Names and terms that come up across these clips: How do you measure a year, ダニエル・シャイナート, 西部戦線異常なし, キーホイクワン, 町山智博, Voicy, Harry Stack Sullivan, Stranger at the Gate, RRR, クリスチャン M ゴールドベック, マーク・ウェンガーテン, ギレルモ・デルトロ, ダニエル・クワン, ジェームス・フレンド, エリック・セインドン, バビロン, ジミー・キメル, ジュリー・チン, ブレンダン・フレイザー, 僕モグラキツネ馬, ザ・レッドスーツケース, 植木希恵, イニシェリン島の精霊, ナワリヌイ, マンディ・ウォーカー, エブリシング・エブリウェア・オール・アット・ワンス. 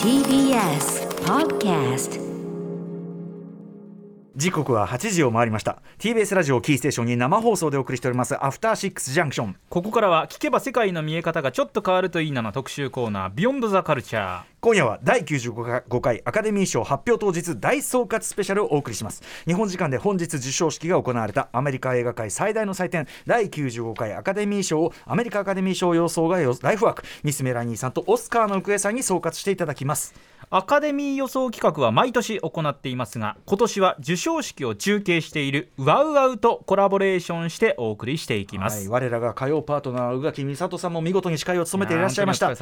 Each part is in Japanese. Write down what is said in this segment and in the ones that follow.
TBS Podcast。時刻は8時を回りました。 TBS ラジオキーステーションに生放送でお送りしておりますアフターシックスジャンクション。ここからは聞けば世界の見え方がちょっと変わるといいなの特集コーナー、ビヨンドザカルチャー。今夜は第95回アカデミー賞発表当日大総括スペシャルをお送りします。日本時間で本日授賞式が行われたアメリカ映画界最大の祭典第95回アカデミー賞をアメリカアカデミー賞予想がライフワーク、ミスメラニーさんとオスカーの行方さんに総括していただきます。アカデミー予想企画は毎年行っていますが、今年は受賞式を中継しているワウワウとコラボレーションしてお送りしていきます、はい、我らが火曜パートナー宇垣美里さんも見事に司会を務めていらっしゃいました。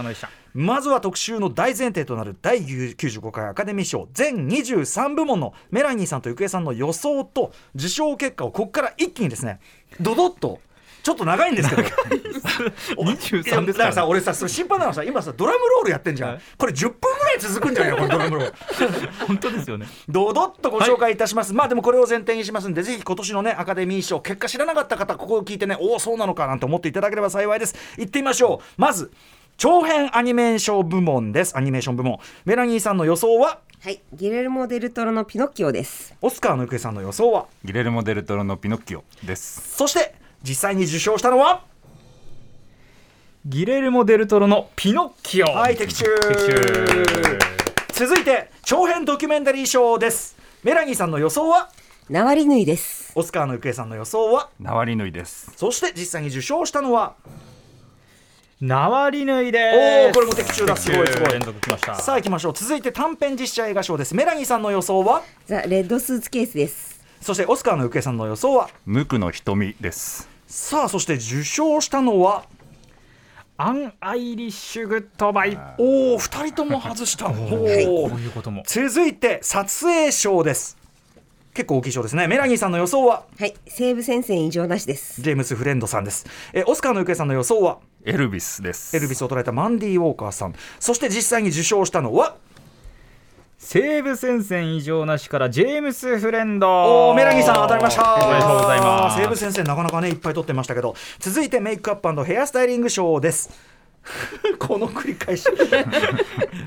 まずは特集の大前提となる第95回アカデミー賞全23部門のメラニーさんとゆくえさんの予想と受賞結果をここから一気にですね、ドドッとちょっと長いんですけど23ですから、ね、だからさ、俺さ、それ心配なのさ、今さドラムロールやってんじゃん、はい、これ10分ぐらい続くんじゃないのこのドラムロール本当ですよね。ドドッとご紹介いたします、はい、まあでもこれを前提にしますんで、ぜひ今年のねアカデミー賞結果知らなかった方、ここを聞いてね、おおそうなのかなんて思っていただければ幸いです。行ってみましょう。まず長編アニメーション部門です。アニメーション部門、メラニーさんの予想は、はい、ギレルモ・デルトロのピノッキオです。オスカーのゆくえさんの予想は、ギレルモ・デルトロのピノッキオです。そして実際に受賞したのはギレルモ・デルトロのピノッキオ。はい、的中。続いて長編ドキュメンタリー賞です。メラニーさんの予想はナワリヌイです。オスカーのゆくえさんの予想はナワリヌイです。そして実際に受賞したのはナワリヌイです。おお、これも的中だ。すごいすごい。連続きました。さあ行きましょう。続いて短編実写映画賞です。メラニーさんの予想はザ・レッドスーツケースです。そしてオスカーのゆくえさんの予想は無垢の瞳です。さあそして受賞したのはアン・アイリッシュ・グッドバイ。おお、2人とも外したおお、こういうことも。続いて撮影賞です。結構大きい賞ですね。メラニーさんの予想は、はい、西部戦線異常なしです。ジェームス・フレンドさんです。オスカーのゆくえさんの予想はエルビスです。エルビスを捉えたマンディ・ウォーカーさん。そして実際に受賞したのは西部戦線異常なしからジェームス・フレンド。おー、メラニーさん当たりました。おめでとうございます。西部戦線なかなかねいっぱい撮ってましたけど。続いてメイクアップ&ヘアスタイリング賞です。この繰り返し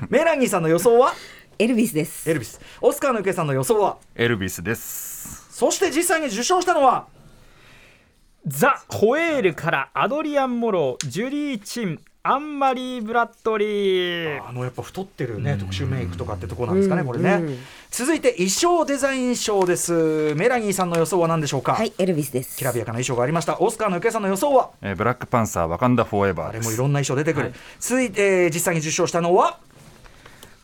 メラニーさんの予想はエルビスです。エルビス。オスカーのゆくえさんの予想はエルビスです。そして実際に受賞したのはザ・ホエールからアドリアン・モロー、ジュリー・チン、アンマリー・ブラッドリー。やっぱ太ってるね、特殊メイクとかってとこなんですかね、これね。続いて衣装デザイン賞です。メラニーさんの予想は何でしょうか。はい、エルビスです。きらびやかな衣装がありました。オスカーのゆくえさんの予想はブラックパンサーワカンダフォーエバーです。あれもいろんな衣装出てくる、はい。続いて実際に受賞したのは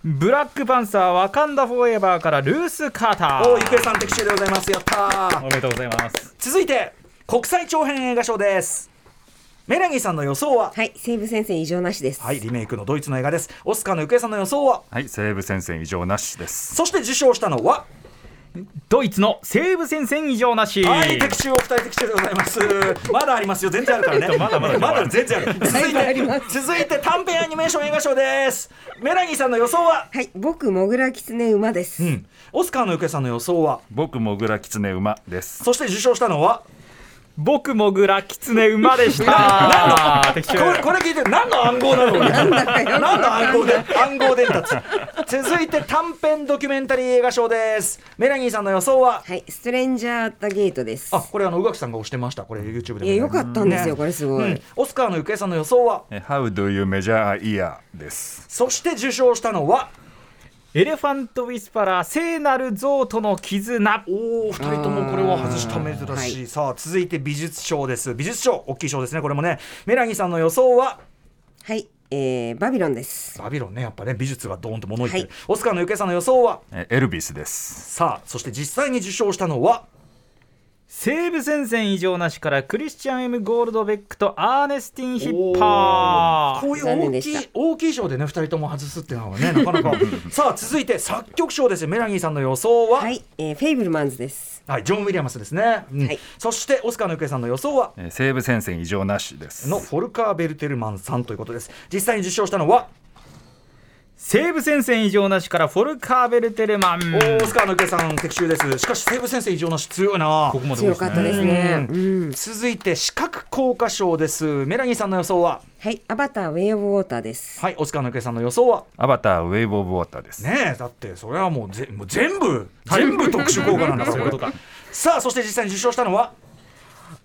ブラックパンサーワカンダフォーエバーからルース・カーター。おー、ゆくえさん的中でございます。やったー、おめでとうございます。続いて国際長編映画賞です。メラニーさんの予想は、はい、西部戦線異常なしです。はい、リメイクのドイツの映画です。オスカーのゆくえさんの予想は、はい、西部戦線異常なしです。そして受賞したのはドイツの西部戦線異常なし。はい、的中、お二人的中でございます。まだありますよ、全然あるからね。まだ全然ある。続いて短編アニメーション映画賞です。メラニーさんの予想は、はい、僕モグラキツネ馬です、うん、オスカーのゆくえさんの予想は僕モグラキツネ馬です。そして受賞したのは僕もぐらきつね馬でしたなんのこれ聞いてる、何の暗号なの何の暗号伝達続いて短編ドキュメンタリー映画賞です。メラニーさんの予想は、はい、Stranger at the Gateです。あ、これ宇垣さんが推してました。これ YouTube でも、ね、よかったんですよ、ね、これすごい、うん。オスカーのゆくえさんの予想は How do you measure a year です。そして受賞したのはエレファント・ウィスパラー聖なる象との絆。おお、2人ともこれは外した珍しい、はい。さあ続いて美術賞です。美術賞大きい賞ですね、これもね。メラニーさんの予想は、はい、バビロンです。バビロンね、やっぱね美術がドーンと物言ってる、はい。オスカーのゆくえさんの予想はエルビスです。さあそして実際に受賞したのは西部戦線異常なしからクリスチャン M ゴールドベックとアーネスティン・ヒッパー。こういう大きい賞でね2人とも外すっていうのはねなかなかさあ続いて作曲賞です。メラニーさんの予想は、はい、フェイブルマンズです。はい、ジョン・ウィリアムスですね、うん、はい。そしてオスカーのゆくえさんの予想は西部戦線異常なしですのフォルカー・ベルテルマンさんということです。実際に受賞したのは西武戦線異常なしからフォルカーベルテルマン、オスカーの池さん的中です。しかし西武戦線異常なし強いな、ここまで強かったですね、続いて視覚効果賞です。メラニーさんの予想は、はい、アバターウェイブウォーターです。はい、オスカーの池さんの予想はアバターウェイブウォーターですね。だってそれはもう全部特殊効果なんだからことか。さあ、そして実際に受賞したのは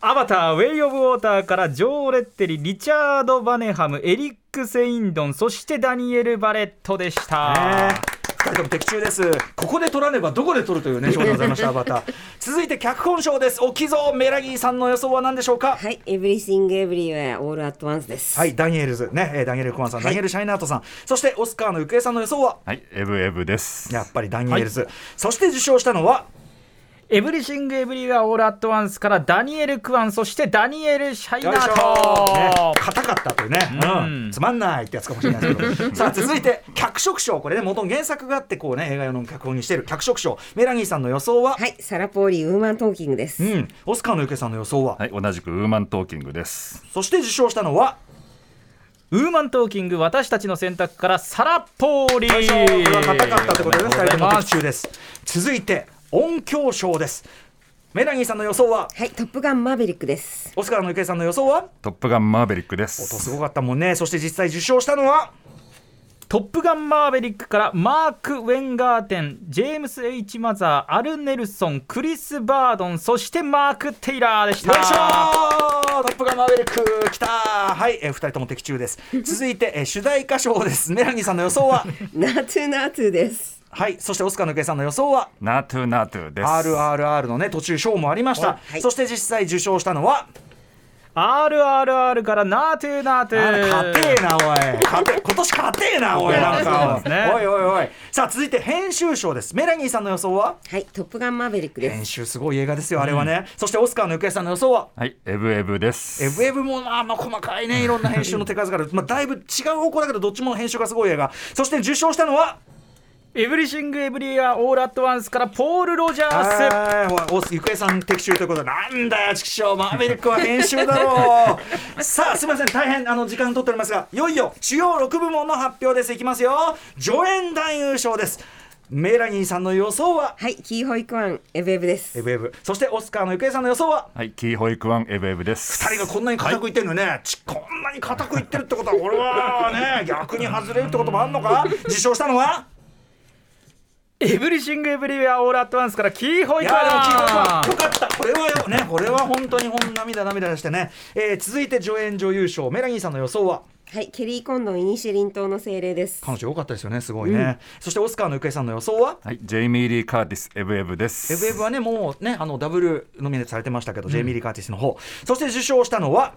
アバターウェイオブウォーターからジョー・レッテリ、リチャード・バネハム、エリック・セインドン、そしてダニエル・バレットでした、2人とも的中です。ここで取らねばどこで取るというね、賞でございましたアバター。続いて脚本賞です。おきぞメラギーさんの予想は何でしょうか。はい、エブリシング・エブリウェア・オール・アット・ワンスです。はい、ダニエルズね、ダニエル・コマンさん、ダニエル・シャイナートさん、そしてオスカーのゆくえさんの予想は、はい、エブエブです。やっぱりダニエルズ、はい、そして受賞したのはエブリシングエブリウェアオールアットワンスからダニエル・クワン、そしてダニエル・シャイナート、硬かったというね、つまんないってやつかもしれないですけどさあ、続いて脚色賞、これね、元の原作があってこうね映画用の脚本にしている脚色賞、メラニーさんの予想は、はい、サラ・ポーリーウーマントーキングです、オスカーのゆけさんの予想は、はい、同じくウーマントーキングです。そして受賞したのはウーマントーキング私たちの選択からサラ・ポーリー、これは硬かったということで2人とも的中です。続いて音響賞です。メラニーさんの予想は、はい、トップガンマーベリックです。オスカーのゆけいさんの予想はトップガンマーベリックです。音すごかったもんね。そして実際受賞したのはトップガンマーベリックからマーク・ウェンガーテン、ジェームス・H・マザー、アル・ネルソン、クリス・バードン、そしてマーク・テイラーでした。よいしょー、トップガンマーベリックきたー。はい、2人とも的中です。続いて主題歌賞です。メラニーさんの予想はナトゥナトゥです。はい、そしてオスカーの池さんの予想はナトゥナトゥです。 RRR のね途中賞もありました、はい、そして実際受賞したのはRRR からナトゥナトゥ、勝てえなおい、今年勝てえなおい、なんかおいおいおい。さあ、続いて編集賞です。メラニーさんの予想は、はい、トップガンマーベリックです。編集すごい映画ですよ、あれはね、そしてオスカーのゆけいさんの予想は、はい、エブエブです。エブエブも細かいね、いろんな編集の手数からだいぶ違う方向だけどどっちも編集がすごい映画。そして受賞したのはエブリシングエブリアオールアットワンスからポール・ロジャース、ゆくえさん的中ということで、なんだよちくしょう、マーベリックは編集だろうさあ、すみません、大変時間取っておりますが、いよいよ主要6部門の発表です。いきますよ。助演男優賞です。メラニーさんの予想は、はい、キーホイクワンエブエブです。エブエブ。そしてオスカーのゆけいさんの予想は、はい、キーホイクワンエブエブです。2人がこんなに固く言ってるのね、はい、こんなに固く言ってるってことは俺はね逆に外れるってこともあんのか。受賞したのはエブリシングエブリウェアオールアットワンスからキーホイカー。いやでもキーホイカーよかった、これはよ、ね、これは本当に涙出してね、続いて助演女優賞、メラニーさんの予想は、はい、ケリー・コンドンイニシェリン島の精霊です。彼女良かったですよね、すごいね、そしてオスカーのゆけいさんの予想は、はい、ジェイミー・リー・カーティスエブエブです。エブエブはねもうねダブルノミネートされてましたけど、ジェイミー・リー・カーティスの方。そして受賞したのは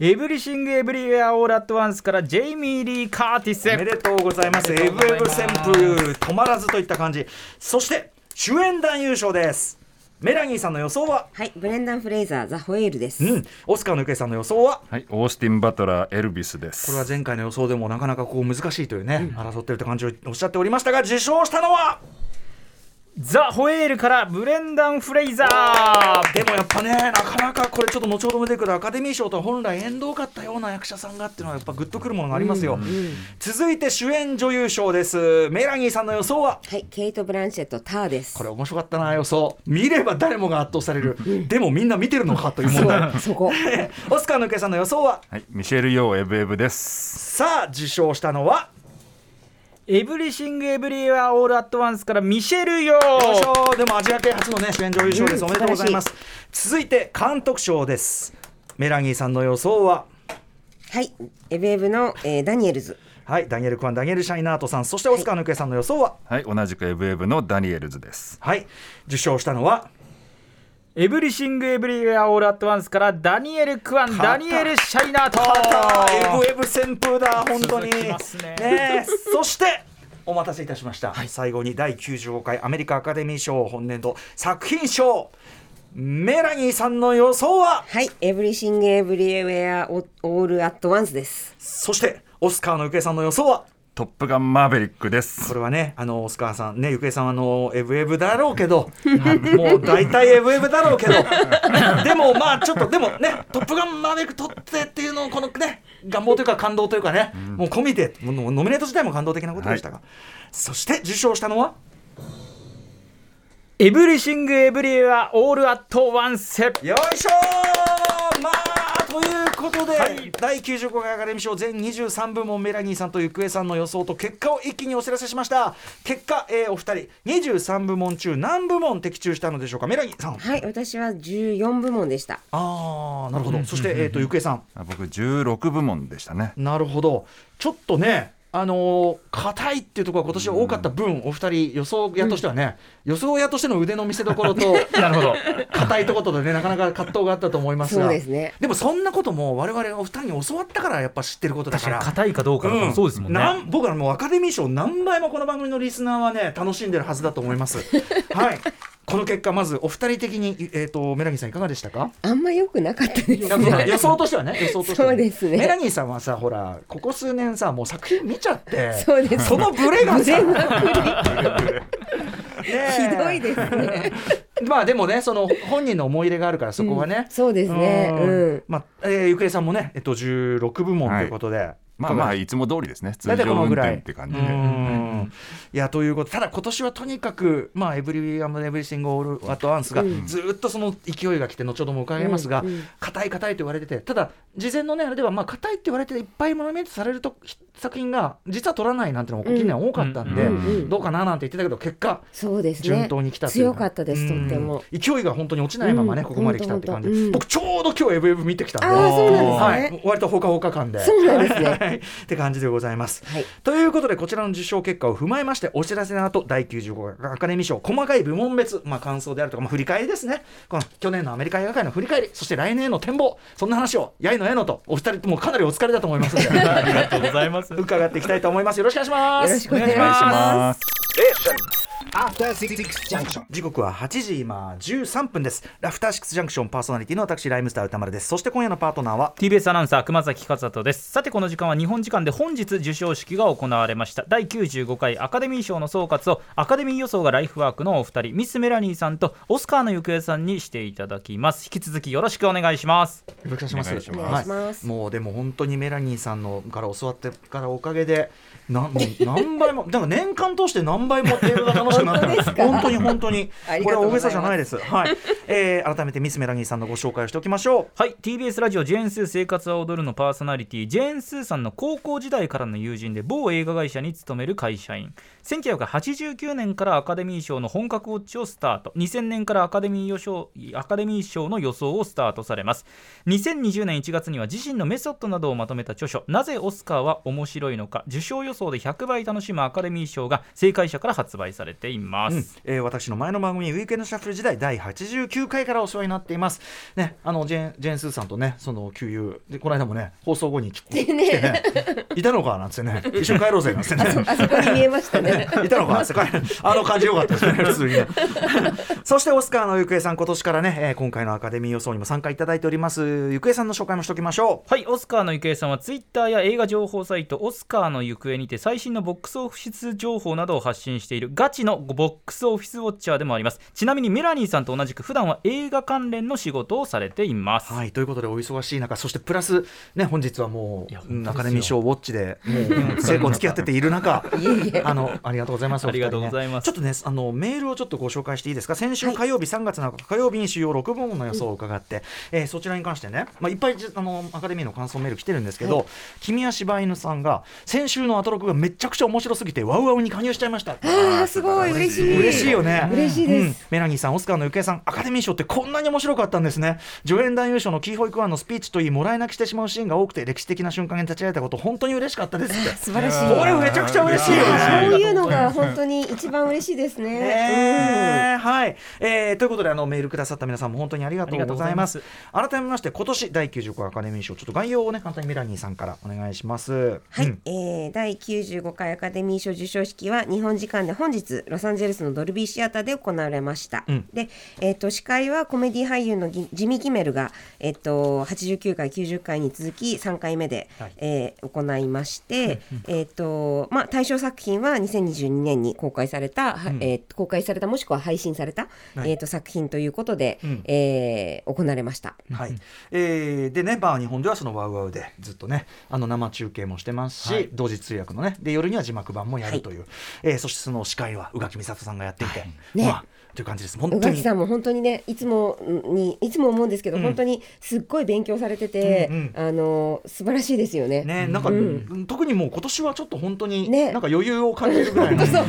エブリシングエブリウェアオールアットワンスからジェイミー・リー・カーティス。おめでとうございます。エブエブ旋風止まらずといった感じ。そして主演男優賞です。メラニーさんの予想は、はい、ブレンダン・フレイザーザ・ホエールです、オスカーのゆけいさんの予想は、はい、オースティン・バトラーエルビスです。これは前回の予想でもなかなかこう難しいというね、争ってるって感じをおっしゃっておりましたが、受賞したのはザ・ホエールからブレンダン・フレイザー。でもやっぱね、なかなかこれちょっと後ほども出てくるアカデミー賞とは本来縁遠かったような役者さんがっていうのはやっぱグッとくるものがありますよ、続いて主演女優賞です。メラニーさんの予想は、はい、ケイト・ブランシェット・ターです。これ面白かったな、予想。見れば誰もが圧倒される、でもみんな見てるのかという問題そこオスカーのゆけいさんの予想は、はい、ミシェル・ヨー・エブエブです。さあ、受賞したのはエブリシングエブリウェアオールアットワンスからミシェル・ヨー。でもアジア系初の、ね、主演女優賞です。おめでとうございます。続いて監督賞です。メラニーさんの予想は、はい、エブエブの、ダニエルズ。はい、ダニエル・クワン、ダニエル・シャイナートさん、そしてオスカーのゆけいさんの予想は、はい、同じくエブエブのダニエルズです。はい、受賞したのはエブリシングエブリウェアオールアットワンスからダニエル・クワン、ダニエル・シャイナート。エブエブ旋風だ本当に、ね、そしてお待たせいたしました、はい、最後に第95回アメリカアカデミー賞本年度作品賞、メラニーさんの予想は、はい、エブリシングエブリウェアオールアットワンスです。そしてオスカーのゆけいさんの予想はトップガンマーベリックです。これはね、オスカーさんね、ゆくえさんはエブエブだろうけどもう大体エブエブだろうけどでもまあちょっとでもね、トップガンマーベリック取ってっていうのをこのね、願望というか感動というかね、うん、もう込みでもうノミネート自体も感動的なことでしたが、はい、そして受賞したのはエブリシングエブリウェアオールアットワンセ。よいしょー、まあということで、はい、第95回アカデミー賞全23部門、メラニーさんとゆくえさんの予想と結果を一気にお知らせしました。結果、お二人23部門中何部門的中したのでしょうか。メラニーさん。はい、私は14部門でした。ああ、なるほど、うん、そして、ゆくえさん。僕16部門でしたね。なるほど。ちょっとね、硬いっていうところが今年は多かった分、お二人予想屋としてはね、予想屋としての腕の見せ所となるほど、硬いところとでね、なかなか葛藤があったと思いますが、そうですね、でもそんなことも我々お二人に教わったからやっぱ知ってることだから、硬いかどうかも、うん、そうですもんね。僕らもうアカデミー賞何倍もこの番組のリスナーはね楽しんでるはずだと思いますはい、この結果、まずお二人的に、メラニーさんいかがでしたか。あんま良くなかったですね。予想としてはね、予想としては、そうですね。メラニーさんはさ、ほらここ数年さ、もう作品見ちゃって、 そうです、そのブレがさひどいですねまあでもね、その本人の思い入れがあるからそこはね、うん、そうですね、うん、まあ、ゆくえさんもね、16部門ということで、はい、まあまあいつも通りですね、通常運転って感じで、うん、いやということ。ただ今年はとにかく、まあ、エブリアムエブリシングオールアットワンスがずっとその勢いが来て、後ほども伺いますが、硬、うん、い硬いと言われてて、ただ事前のねあれでは、まあ硬いって言われていっぱいノミネートされると作品が実は取らないなんてのも近年多かったんで、うん、どうかななんて言ってたけど、結果そうです、ね、順当に来たというか、強かったです、とっても勢いが本当に落ちないままね、ここまで来たって感じ、うん、僕ちょうど今日エブエブ見てきたんで、あ、そうなんですね、はい、割とほかほか感で、そうなんですねって感じでございます、はい、ということでこちらの受賞結果を踏まえまして、お知らせの後、第95回アカデミー賞細かい部門別、まあ、感想であるとか、まあ、振り返りですね、この去年のアメリカ映画界の振り返り、そして来年への展望、そんな話をやいのやのとお二人ともかなりお疲れだと思いますのでありがとうございます伺っていきたいと思います。よろしくお願いします。よろしくお願いします。アフターシックスジャンクション、時刻は8時今13分です。アフターシックスジャンクション、パーソナリティの私ライムスター歌丸です。そして今夜のパートナーは TBS アナウンサー熊崎和人です。さてこの時間は日本時間で本日授賞式が行われました第95回アカデミー賞の総括を、アカデミー予想がライフワークのお二人、ミスメラニーさんとオスカーの行方さんにしていただきます。引き続きよろしくお願いします。よろしくお願いします。はい、もうでも本当にメラニーさんのから教わってからおかげで何倍もだから年間通して何倍も映画が楽しくなってます。本当に本当にこれは大げさじゃないです、はい、改めてミスメラニーさんのご紹介をしておきましょう。はい、TBS ラジオジェーンスー生活は踊るのパーソナリティ、ジェーンスーさんの高校時代からの友人で、某映画会社に勤める会社員、1989年からアカデミー賞の本格ウォッチをスタート、2000年からアカデミー賞の予想をスタートされます。2020年1月には自身のメソッドなどをまとめた著書、なぜオスカーは面白いのか、受賞予想で100倍楽しむアカデミー賞が正解者から発売されています。うん、私の前の番組ウィークエンドシャッフル時代第89回からお世話になっています、ね、ジェーンスーさんとね、その旧友でこの間もね放送後に来てねいたのかなんつってね、一緒に帰ろうぜなんつってねあそこに見えましたねいたのかなんつって感じよかったですね普通にねそしてオスカーのゆくえさん、今年からね、今回のアカデミー予想にも参加いただいております。ゆくえさんの紹介もしておきましょう。はい、オスカーのゆくえさんはツイッターや映画情報サイトオスカーのゆくえにて最新のボックスオフィス情報などを発信しているガチのボックスオフィスウォッチャーでもあります。ちなみにメラニーさんと同じく普段は映画関連の仕事をされています。はい、ということでお忙しい中、そしてプラス、ね、本日はもうアカデミー賞ウォッチで成功付き合ってている中ありがとうございます。ありがとうございます。ちょっとね、メールをちょっとご紹介していいですか。先週火曜日、3月7日火曜日に主要6部門の予想を伺って、そちらに関してね、まあ、いっぱいアカデミーの感想メール来てるんですけど、はい、君は柴犬さんが先週のアトロクがめちゃくちゃ面白すぎてワウワウに加入しちゃいました。あ、すごい嬉しい。嬉しいよね。嬉しいです。うん、メラニーさん、オスカーのゆくえさん、アカデミー賞ってこんなに面白かったんですね。助演男優賞のキー・ホイ・クワンのスピーチといい、もらい泣きしてしまうシーンが多くて、歴史的な瞬間に立ち会えたこと本当に嬉しかったですって。素晴らしい。これめちゃくちゃ嬉しいよね。そういうのが本当に一番嬉しいですね。うん、はい。ということで、メールくださった皆さんも本当にありがとうございます。改めまして今年第95回アカデミー賞、ちょっと概要をね簡単にメラニーさんからお願いします。はい、第95回アカデミー賞授賞式は日本時間で本日ロサンゼルスのドルビーシアターで行われました、うん、で、司会はコメディ俳優のジミー・キメルが、89回90回に続き3回目で、はい、行いまして、うんうん、まあ、対象作品は2022年に公開された、うん、公開されたもしくは配信された、はい、作品ということで、うん、行われました、はい、でね、バー日本ではそのワウワウでずっとね生中継もしてますし、はい、同時通訳のねで夜には字幕版もやるという、はい、そしてその司会は宇垣美里さんがやっていて、はい、ね、まあという感じです。本当に宇垣さんも本当にねいつも思うんですけど、うん、本当にすっごい勉強されてて、うんうん、素晴らしいですよね。ね、なんか、うん、特にもう今年はちょっと本当に、ね、なんか余裕を感じるぐらいの感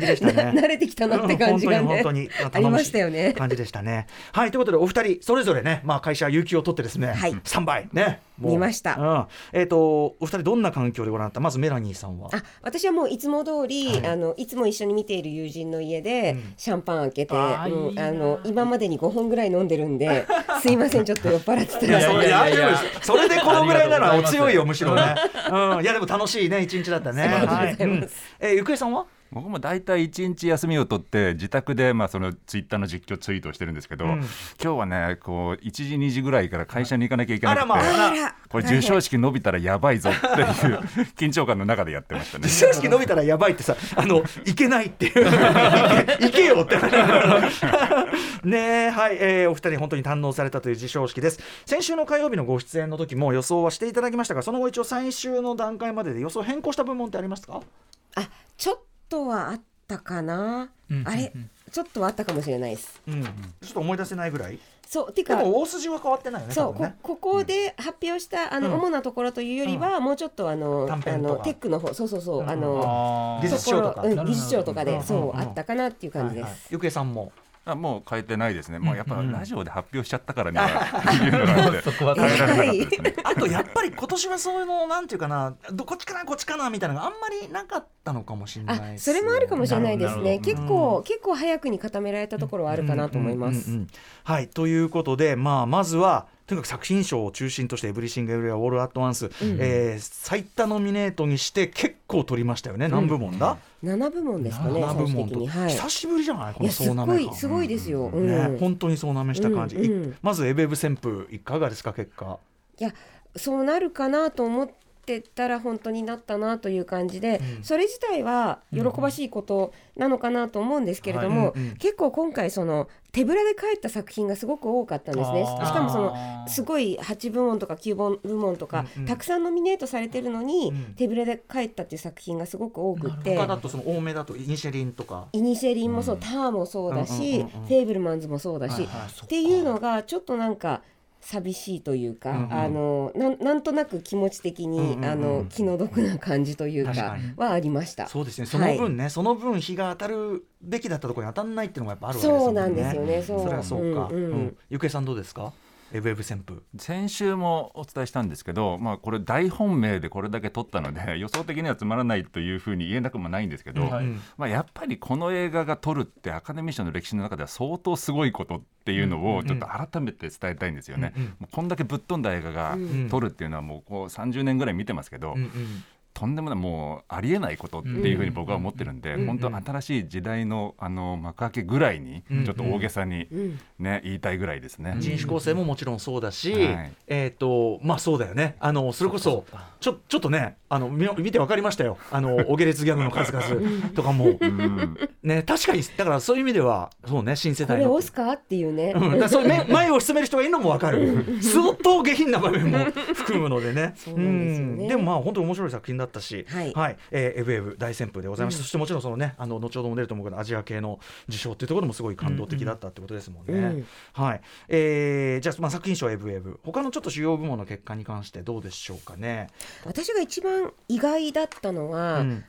じでしたね。慣れてきたなって感じがね、本当に本当にありましたよね。感じでしたね。はい、ということでお二人それぞれね、まあ、会社有給を取ってですね、はい、3倍ね。見ました、うん、お二人どんな環境でご覧になった？まずメラニーさんは。あ、私はもういつも通り、はい、いつも一緒に見ている友人の家で、うん、シャンパン開けて、うん、今までに5本ぐらい飲んでるんで、すいませんちょっと酔っ払ってたらそれでこのぐらいならお強いよむしろね、うん、いやでも楽しいね一日だったね。はい、うん、ゆくえさんは？僕もだいたい1日休みを取って自宅で、まあ、そのツイッターの実況ツイートをしてるんですけど、うん、今日はねこう1時2時ぐらいから会社に行かなきゃいけなくて、はい、これ授賞式伸びたらやばいぞっていう緊張感の中でやってましたね。授賞式伸びたらやばいってさ、いけないっていういけよってねえ、はい、お二人本当に堪能されたという授賞式です。先週の火曜日のご出演の時も予想はしていただきましたが、その後一応最終の段階までで予想変更した部門ってありますか？あ、ちょっとはあったかな、うん、あれ、うん、ちょっとはあったかもしれないです、うん、ちょっと思い出せないぐらい。そうてかでも大筋は変わってないよね。そう、ね、ここで発表したうん、主なところというよりは、うん、もうちょっとテックの方、そうそうそう、技術賞とか、うん、技術賞とかで、うん、そう、うん、あったかなっていう感じです、はいはい、ゆくえさんも？もう変えてないですね。もうやっぱラジオで発表しちゃったからね、あとやっぱり今年はそういうのなんていうかな、こっちかなこっちかなみたいなのがあんまりなかったのかもしれない、ね、あ、それもあるかもしれないですね。結構早くに固められたところはあるかなと思います。はい、ということで、まあ、まずはとにかく作品賞を中心としてエブリシング・エブリウェア・オール・アット・ワンス、最多ノミネートにして結構取りましたよね、うん、何部門だ？7部門ですかね。部門と、はい、久しぶりじゃないこの総なめ感。いやすごいですよ、うんね、本当に総なめした感じ、うんうん、まずエブエブ旋風いかがですか結果？いやそうなるかなと思ってたら本当になったなという感じで、うん、それ自体は喜ばしいことなのかなと思うんですけれども、うんはいうんうん、結構今回その手ぶらで帰った作品がすごく多かったんですね。しかもそのすごい8部門とか9部門とか、うんうん、たくさんノミネートされてるのに、うん、手ぶらで帰ったっていう作品がすごく多くて、他だとその多めだとイニシェリンもそう、うん、ターもそうだし、うんうんうんうん、フェイブルマンズもそうだし、はいはい、っていうのがちょっとなんか寂しいというか、うんうん、なんとなく気持ち的に、うんうんうん、気の毒な感じというかはありました。そうですね、その分ね、はい、その分日が当たるべきだったところに当たらないっていうのもやっぱあるわけですよね。そうなんですよね。それはそうか、うんうんうん、ゆくえさんどうですか？エブエブ旋風先週もお伝えしたんですけど、まあ、これ大本命でこれだけ撮ったので予想的にはつまらないというふうに言えなくもないんですけど、はい、まあ、やっぱりこの映画が撮るってアカデミー賞の歴史の中では相当すごいことっていうのをちょっと改めて伝えたいんですよね、うんうん、もうこんだけぶっ飛んだ映画が撮るっていうのはもうこう30年ぐらい見てますけど、うんうん、とんでもないもうありえないことっていうふうに僕は思ってるんで、うんうん、本当新しい時代の、幕開けぐらいにちょっと大げさに、ね、うんうん、言いたいぐらいですね。人種構成ももちろんそうだし、はい、まあ、そうだよね、それこそちょっとね、見て分かりましたよ、お下劣ギャグの数々とかも、うんね、確かにだからそういう意味ではそう、ね、新世代のこれオスカーっていうね、うん、だそれ前を進める人がいるのも分かる相当下品な場面も含むのでね、そうなんですよね、うん、でもまあ本当に面白い作品だったし、はいはい、エブエブ大旋風でございました、うん、そしてもちろんその、ね、後ほども出ると思うけどアジア系の受賞というところもすごい感動的だったってことですもんね、うんうん、はい、じゃあ、まあ、作品賞エブエブ他のちょっと主要部門の結果に関してどうでしょうかね。私が一番意外だったのは、うん、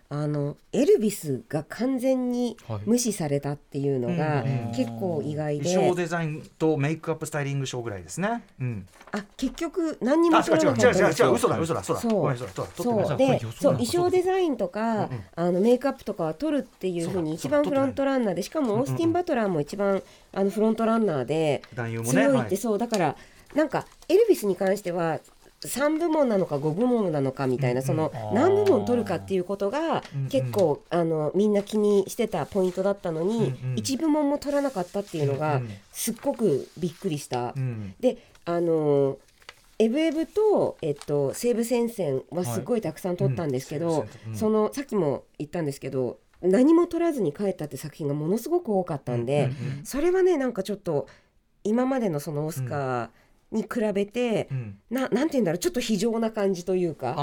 エルビスが完全に無視されたっていうのが結構意外で、はい、衣装デザインとメイクアップスタイリング賞ぐらいですね、うん、あ結局何にも取らなかったんですよ。嘘だそうでそう衣装デザインとか、うんうん、メイクアップとかは撮るっていう風に一番フロントランナーで、しかもオースティン・バトラーも一番フロントランナーで強いって、そうだからなんかエルビスに関しては3部門なのか5部門なのかみたいな、その何部門取るかっていうことが結構みんな気にしてたポイントだったのに、1部門も取らなかったっていうのがすっごくびっくりした。で、エブエブと、西部戦線はすごいたくさん撮ったんですけど、そのさっきも言ったんですけど、何も撮らずに帰ったって作品がものすごく多かったんで、それはね、なんかちょっと今までのそのオスカーに比べて、なんて言うんだろう、ちょっと非情な感じというか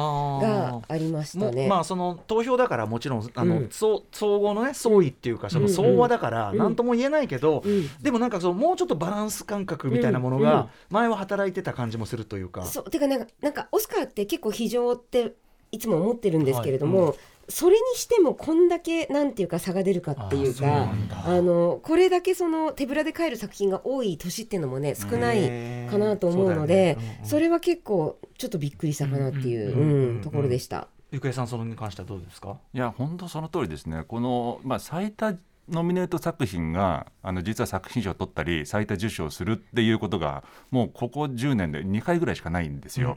がありましたね。まあその投票だから、もちろん総合のね、総意っていうかその総和だから何とも言えないけど、でもなんかそのもうちょっとバランス感覚みたいなものが前は働いてた感じもするというか、そうてかなんかオスカーって結構非情っていつも思ってるんですけれども、はい、それにしてもこんだけなんていうか差が出るかっていうか、これだけその手ぶらで帰る作品が多い年っていうのもね、少ないかなと思うので、それは結構ちょっとびっくりしたかなっていうところでした。ゆくえさん、それに関してはどうですか？いや、本当その通りですね。この、最多ノミネート作品が実は作品賞を取ったり最多受賞するっていうことがもうここ10年で2回ぐらいしかないんですよ、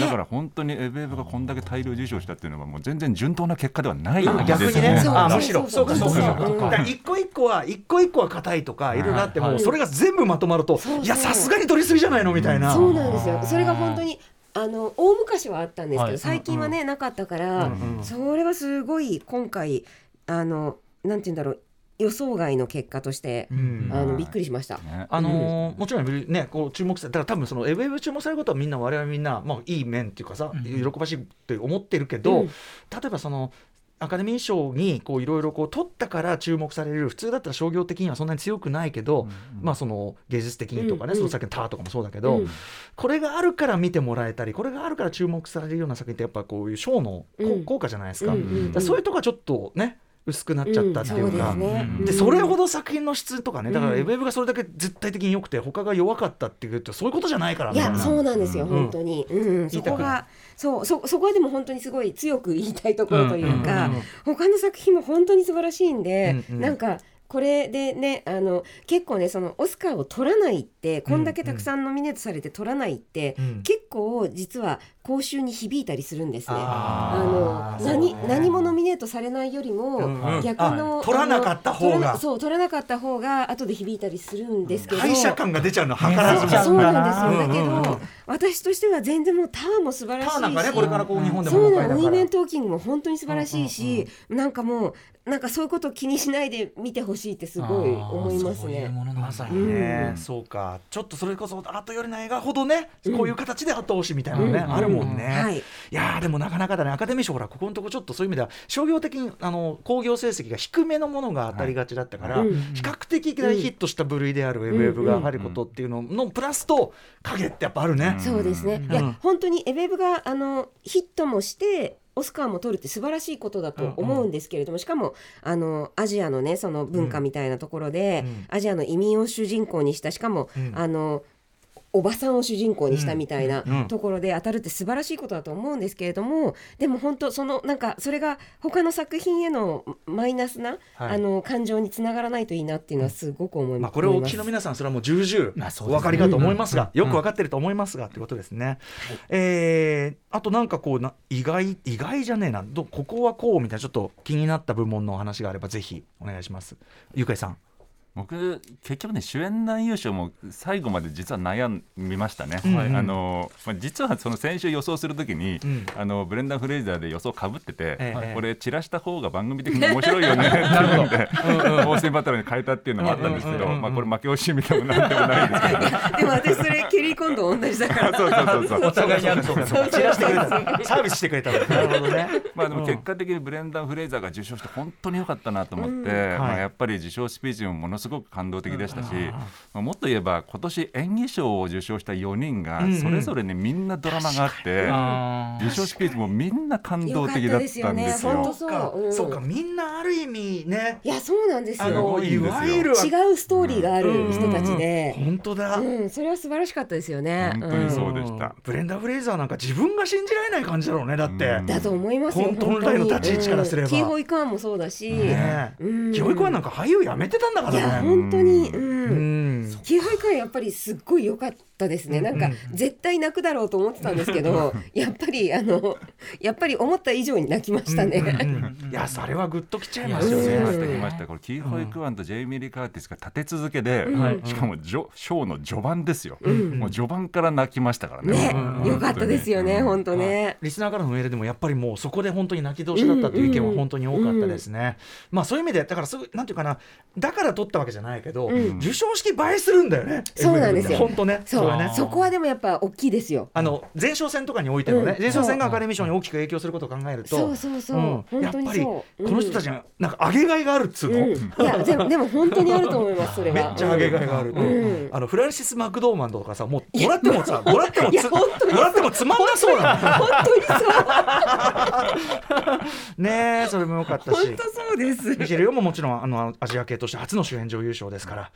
だから本当にエブエブがこんだけ大量受賞したっていうのはもう全然順当な結果ではないんですよね。むしろそうかそうか、一個一個は硬いとかいろいろあっても、それが全部まとまると、いやさすがに取りすぎじゃないのみたいな。そうなんですよ。それが本当に大昔はあったんですけど、最近はねなかったから、それはすごい今回なんて言うんだろう、予想外の結果として、びっくりしました、ね。もちろん、ね、こう注目されたら多分そのエブエブ注目されることはみんな我々みんな、いい面っていうかさ、喜ばしいって思ってるけど、例えばそのアカデミー賞にいろいろ取ったから注目される、普通だったら商業的にはそんなに強くないけど、その芸術的にとかね、そのさっきのターとかもそうだけど、これがあるから見てもらえたり、これがあるから注目されるような作品ってやっぱこういう賞の効果じゃないですか。だからそういうとこはちょっとね薄くなっちゃったっていうか、でそれほど作品の質とかね、だからエブエブがそれだけ絶対的に良くて他が弱かったっていうとそういうことじゃないからね。いや、そうなんですよ、本当に、そこはでも本当にすごい強く言いたいところというか、他の作品も本当に素晴らしいんで、なんかこれでね、結構ね、そのオスカーを取らないって、こんだけたくさんノミネートされて取らないって、結構実は公衆に響いたりするんですね。何もノミネートされないよりも逆の取らなかった方が、そう、取らなかった方が後で響いたりするんですけど、敗者感が出ちゃうのは計らずもそうなんですよ。だけど私としては全然もうターも素晴らしいし、ターなんかね、これからこう日本でも公開だから、ウィメントーキングも本当に素晴らしいし、なんかもうなんかそういうことを気にしないで見てほしいってすごい思いますね。そういうものまさにね、そうか、ちょっとそれこそアートよりの映画ほどね、こういう形で後押しみたいなのね、あるもんね、いやでもなかなかだね。アカデミー賞、ほらここのとこちょっとそういう意味では商業的に興行成績が低めのものが当たりがちだったから、比較的大ヒットした部類であるエブエブが入ることっていうののプラスと影ってやっぱあるね。そうですね、いや本当にエブエブがヒットもしてオスカーも取るって素晴らしいことだと思うんですけれども、しかもアジアのね、その文化みたいなところで、アジアの移民を主人公にした、しかもおばさんを主人公にしたみたいなところで当たるって素晴らしいことだと思うんですけれども、でも本当そのなんかそれが他の作品へのマイナスな、感情につながらないといいなっていうのはすごく思います。これをお聞きの皆さん、それはもう重々お分かりかと思いますが、よく分かってると思いますがということですね。あとなんかこう意外じゃねえな、ここはこうみたいなちょっと気になった部門の話があればぜひお願いします。ゆかいさん、僕結局ね、主演男優賞も最後まで実は悩みましたね、実はその先週予想するときに、ブレンダン・フレイザーで予想かぶってて、これ散らした方が番組的に面白いよねって思ってオースティン・バトラーに変えたっていうのもあったんですけど、これ負け惜しみでもなんでもないですけどでも私それケリー・コンドン同じだからそうお互いにあるそうです散らしてくれたサービスしてくれたの。なるほどね。でも結果的にブレンダン・フレイザーが受賞して本当に良かったなと思って、やっぱり受賞スピーチもものすごく感動的でしたし、もっと言えば今年演技賞を受賞した4人がそれぞれにみんなドラマがあって、受賞スピーチもみんな感動的だったんですよ。そうか、みんなある意味ね、いやそうなんですよ、いわゆる違うストーリーがある人たちで、本当だ、それは素晴らしかったですよね。本当にそうでした。ブレンダ・フレイザーなんか自分が信じられない感じだろうね。だってだと思いますよ。本来の立ち位置からすればキーホイカーンもそうだし、キーホイカーンなんか俳優やめてたんだからね。本当に、気配感やっぱりすっごい良かったですね、うんうんうん、なんか絶対泣くだろうと思ってたんですけどやっぱり思った以上に泣きましたね、うんうんうん、いやそれはグッときちゃいますよね、うんうん、きましたこれキー・ホイ・クワンとジェイミー・リー・カーティスが立て続けで、うん、しかもショーの序盤ですよ、うん、もう序盤から泣きましたからね、うん、良かったですよね、うん、本当ねリスナーからのメールでもやっぱりもうそこで本当に泣き通しだったという意見は本当に多かったですね、うんうんうん、まあそういう意味でだからすぐなんていうかなだから取ったわけじゃないけど、うん、受賞式映えするんだよね。そうなんですよ本当ね、そうねそこはでもやっぱ大きいですよ前哨戦とかにおいてのね、うん、前哨戦がアカデミー賞に大きく影響することを考えるとそうそうそう、うん、やっぱりこの人たちがなんか上げがいがあるっつうの、うん、いやでも本当にあると思いますそれはめっちゃ上げがいがある、うん、フランシス・マクドーマンとかさもうもらってもさもらってもつまんなそうな本当にそうねえそれも良かったし本当そうですミシェル・ヨーももちろんアジア系として初の主演女優賞ですから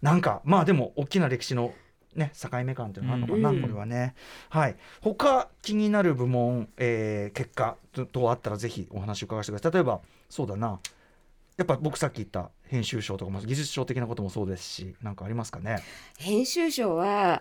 なんかまあでも大きな歴史のね、境目感というのがあるのかな、うん、これはね、はい、他気になる部門、結果とあったらぜひお話を伺わせてください。例えばそうだなやっぱ僕さっき言った編集賞とかも技術賞的なこともそうですし何かありますかね。編集賞は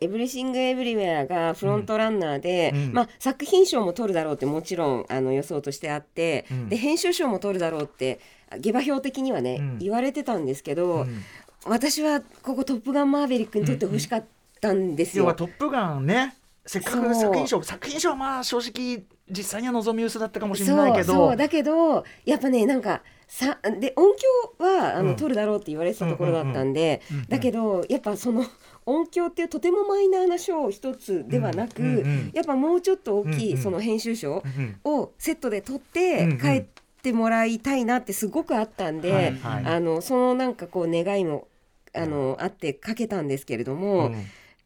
エブリシングエブリウェアがフロントランナーで、うんうんまあ、作品賞も取るだろうってもちろん予想としてあって、うん、で編集賞も取るだろうって下馬評的にはね、うん、言われてたんですけど、うん私はここトップガンマーヴェリックにとって欲しかったんですよ、うんうん、要はトップガンねせっかく作品賞はまあ正直実際には望み薄だったかもしれないけどそうだけどやっぱねなんかさで音響はうん、撮るだろうって言われてたところだったんで、うんうんうん、だけどやっぱその音響っていうとてもマイナーな賞一つではなく、うんうんうん、やっぱもうちょっと大きいその編集賞をセットで撮って帰ってもらいたいなってすごくあったんで、うんうんはいはい、そのなんかこう願いもあってかけたんですけれども、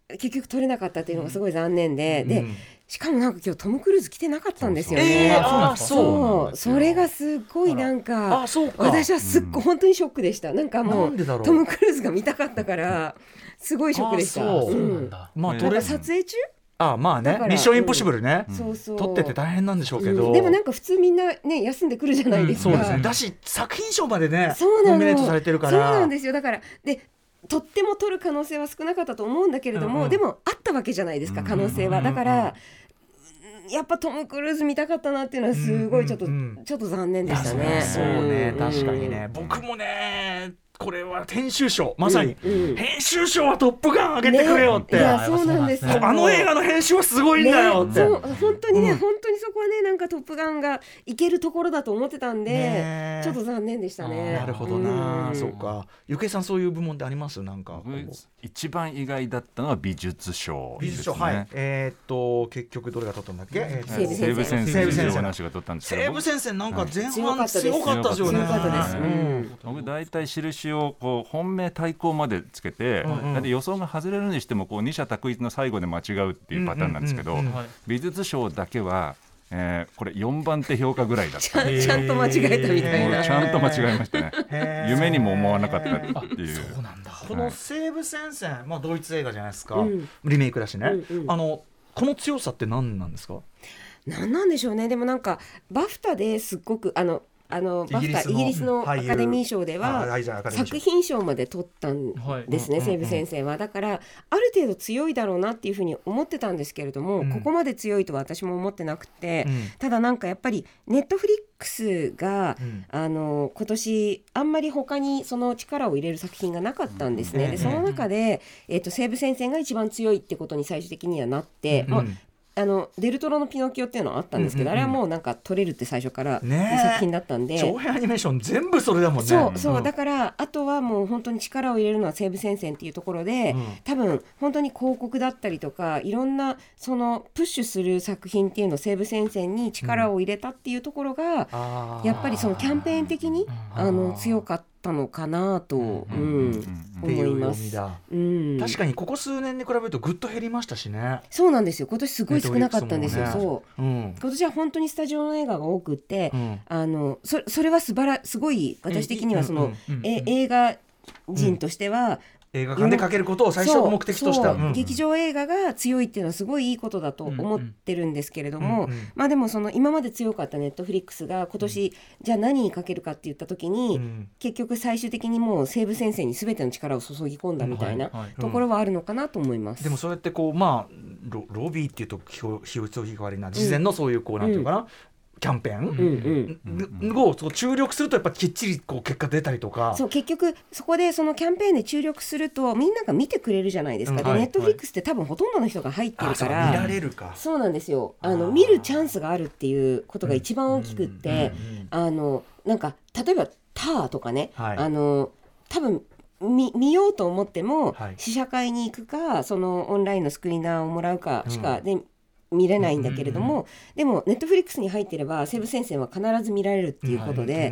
うん、結局取れなかったっていうのがすごい残念 で、うん、しかもなんか今日トム・クルーズ来てなかったんですよね。そうそれがすごいなんか私はすっごい本当にショックでした、うん、なんかもうトム・クルーズが見たかったからすごいショックでした。そう、うんまあ、撮影中ああまあねミッションインポッシブルね、うん、撮ってて大変なんでしょうけど、うん、でもなんか普通みんなね休んでくるじゃないですか、うんそうですね、だし作品賞までねノミネートされてるからそうなんですよだからでとっても撮る可能性は少なかったと思うんだけれども、うんうん、でもあったわけじゃないですか可能性は、うんうんうん、だからやっぱトム・クルーズ見たかったなっていうのはすごいちょっと残念でしたね。そうね確かにね、うんうん、僕もねこれは編集賞まさに、うんうん、編集賞はトップガン上げてくれよって、ね、いやそうなんですよあの映画の編集はすごいんだよって、ね、そう本当にね、うん、本当にそこはねなんかトップガンがいけるところだと思ってたんで、ね、ちょっと残念でしたね。なるほどな、うん、そうかゆけいさんそういう部門でありますなんか一番意外だったのは美術賞です、ね、美術賞はい結局どれが取ったんだっけ、西部戦線の話が取ったんですけど西部戦線なんか前半強かったですよね。僕大体印をこう本命対抗までつけて、うんうん、で予想が外れるにしてもこう二者択一の最後で間違うっていうパターンなんですけど、うんうんうんうん、美術賞だけは、これ4番手評価ぐらいだったちゃんと間違えたみたいなちゃんと間違えましたね夢にも思わなかったっていうそうなんだ、はい、この西部戦線、まあ、ドイツ映画じゃないですか、うん、リメイクだしね、うんうん、この強さって何なんですか。何なんでしょうね。でもなんかバフタですっごくイギリスのアカデミー賞では作品賞まで取ったんですね、はい、西部先生は、うんうん、だからある程度強いだろうなっていうふうに思ってたんですけれども、うん、ここまで強いとは私も思ってなくて、うん、ただなんかやっぱりネットフリックスが、うん、今年あんまり他にその力を入れる作品がなかったんですね、うん、でその中で、西部先生が一番強いってことに最終的にはなって、うんうんデルトロのピノキオっていうのはあったんですけど、うんうんうん、あれはもうなんか撮れるって最初から作品だったんで、ね、長編アニメーション全部それだもんね。そうだからあとはもう本当に力を入れるのは西部戦線っていうところで、うん、多分本当に広告だったりとかいろんなそのプッシュする作品っていうのを西部戦線に力を入れたっていうところが、うん、やっぱりそのキャンペーン的に強かったのかなと、うんうん、思います、うん、確かにここ数年に比べるとぐっと減りましたしね。そうなんですよ今年すごい少なかったんですよ、ねそううん、今年は本当にスタジオの映画が多くって、うん、それはすごい私的にはその、うんうんうんうん、映画人としては映画館でかけることを最初の目的とした、うん、劇場映画が強いっていうのはすごいいいことだと思ってるんですけれども、うんうん、まあでもその今まで強かったネットフリックスが今年、うん、じゃあ何にかけるかって言った時に、うん、結局最終的にもう西部先生に全ての力を注ぎ込んだみたいなところはあるのかなと思います、うんはいはいうん、でもそれってこうまあ ロビーっていうと非常に悪いな、事前のそういうこうなんていうかな、うんうんキャンペーン、うんうん、を注力するとやっぱりきっちりこう結果出たりとか、そう結局そこでそのキャンペーンで注力するとみんなが見てくれるじゃないですか、うんはい、でネットフリックスって多分ほとんどの人が入ってるから、見られるか、そうなんですよ、見るチャンスがあるっていうことが一番大きくって、うんうん、なんか例えばターとかね、はい、多分見ようと思っても、はい、試写会に行くかそのオンラインのスクリーナーをもらうかしか、うん、で見れないんだけれども、うんうんうん、でもネットフリックスに入ってれば西部戦線は必ず見られるっていうことで、はい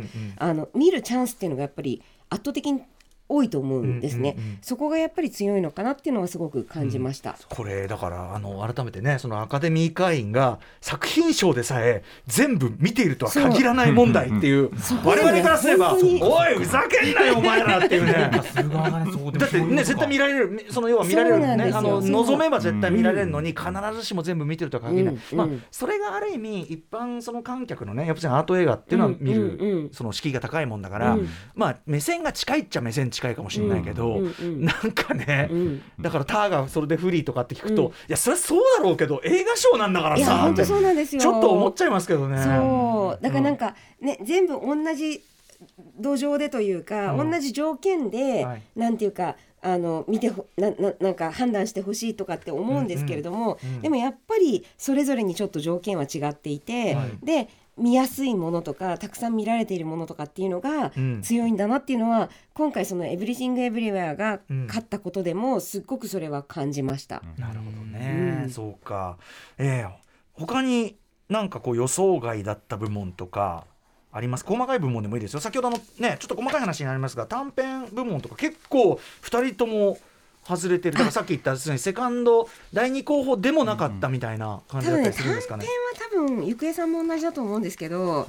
うんうん、見るチャンスっていうのがやっぱり圧倒的に多いと思うんですね、うんうんうん、そこがやっぱり強いのかなっていうのはすごく感じました、うん、これだから改めてね、そのアカデミー会員が作品賞でさえ全部見ているとは限らない問題っていう、我々からすればおいふざけんなよお前らっていうねだってね絶対見られる、その要は見られるね、望めば絶対見られるのに、必ずしも全部見てるとは限らない、うんうんまあ、それがある意味一般その観客のねやっぱりアート映画っていうのは見る、うんうんうん、その敷居が高いもんだから、うん、まあ目線が近いっちゃ目線近いかもしれないけど、うんうんうん、なんかね、うん、だからターがそれでフリーとかって聞くと、うん、いやそれはそうだろうけど映画賞なんだからさ、本当そうなんですよ、ちょっと思っちゃいますけどね、そうだからなんか、うん、ね全部同じ土壌でというか、うん、同じ条件で、はい、なんていうか見てなんか判断してほしいとかって思うんですけれども、うんうんうん、でもやっぱりそれぞれにちょっと条件は違っていて、はい、で見やすいものとかたくさん見られているものとかっていうのが強いんだなっていうのは、うん、今回そのエブリシングエブリウェアが勝ったことでもすっごくそれは感じました、うん、なるほどね、うん、そうか、他になんかこう予想外だった部門とかあります？細かい部門でもいいですよ。先ほどのねちょっと細かい話になりますが、短編部門とか結構2人とも外れてる。だからさっき言ったですね、セカンド第2候補でもなかったみたいな感じだったりするんですかね。多分ゆくえさんも同じだと思うんですけど、はい、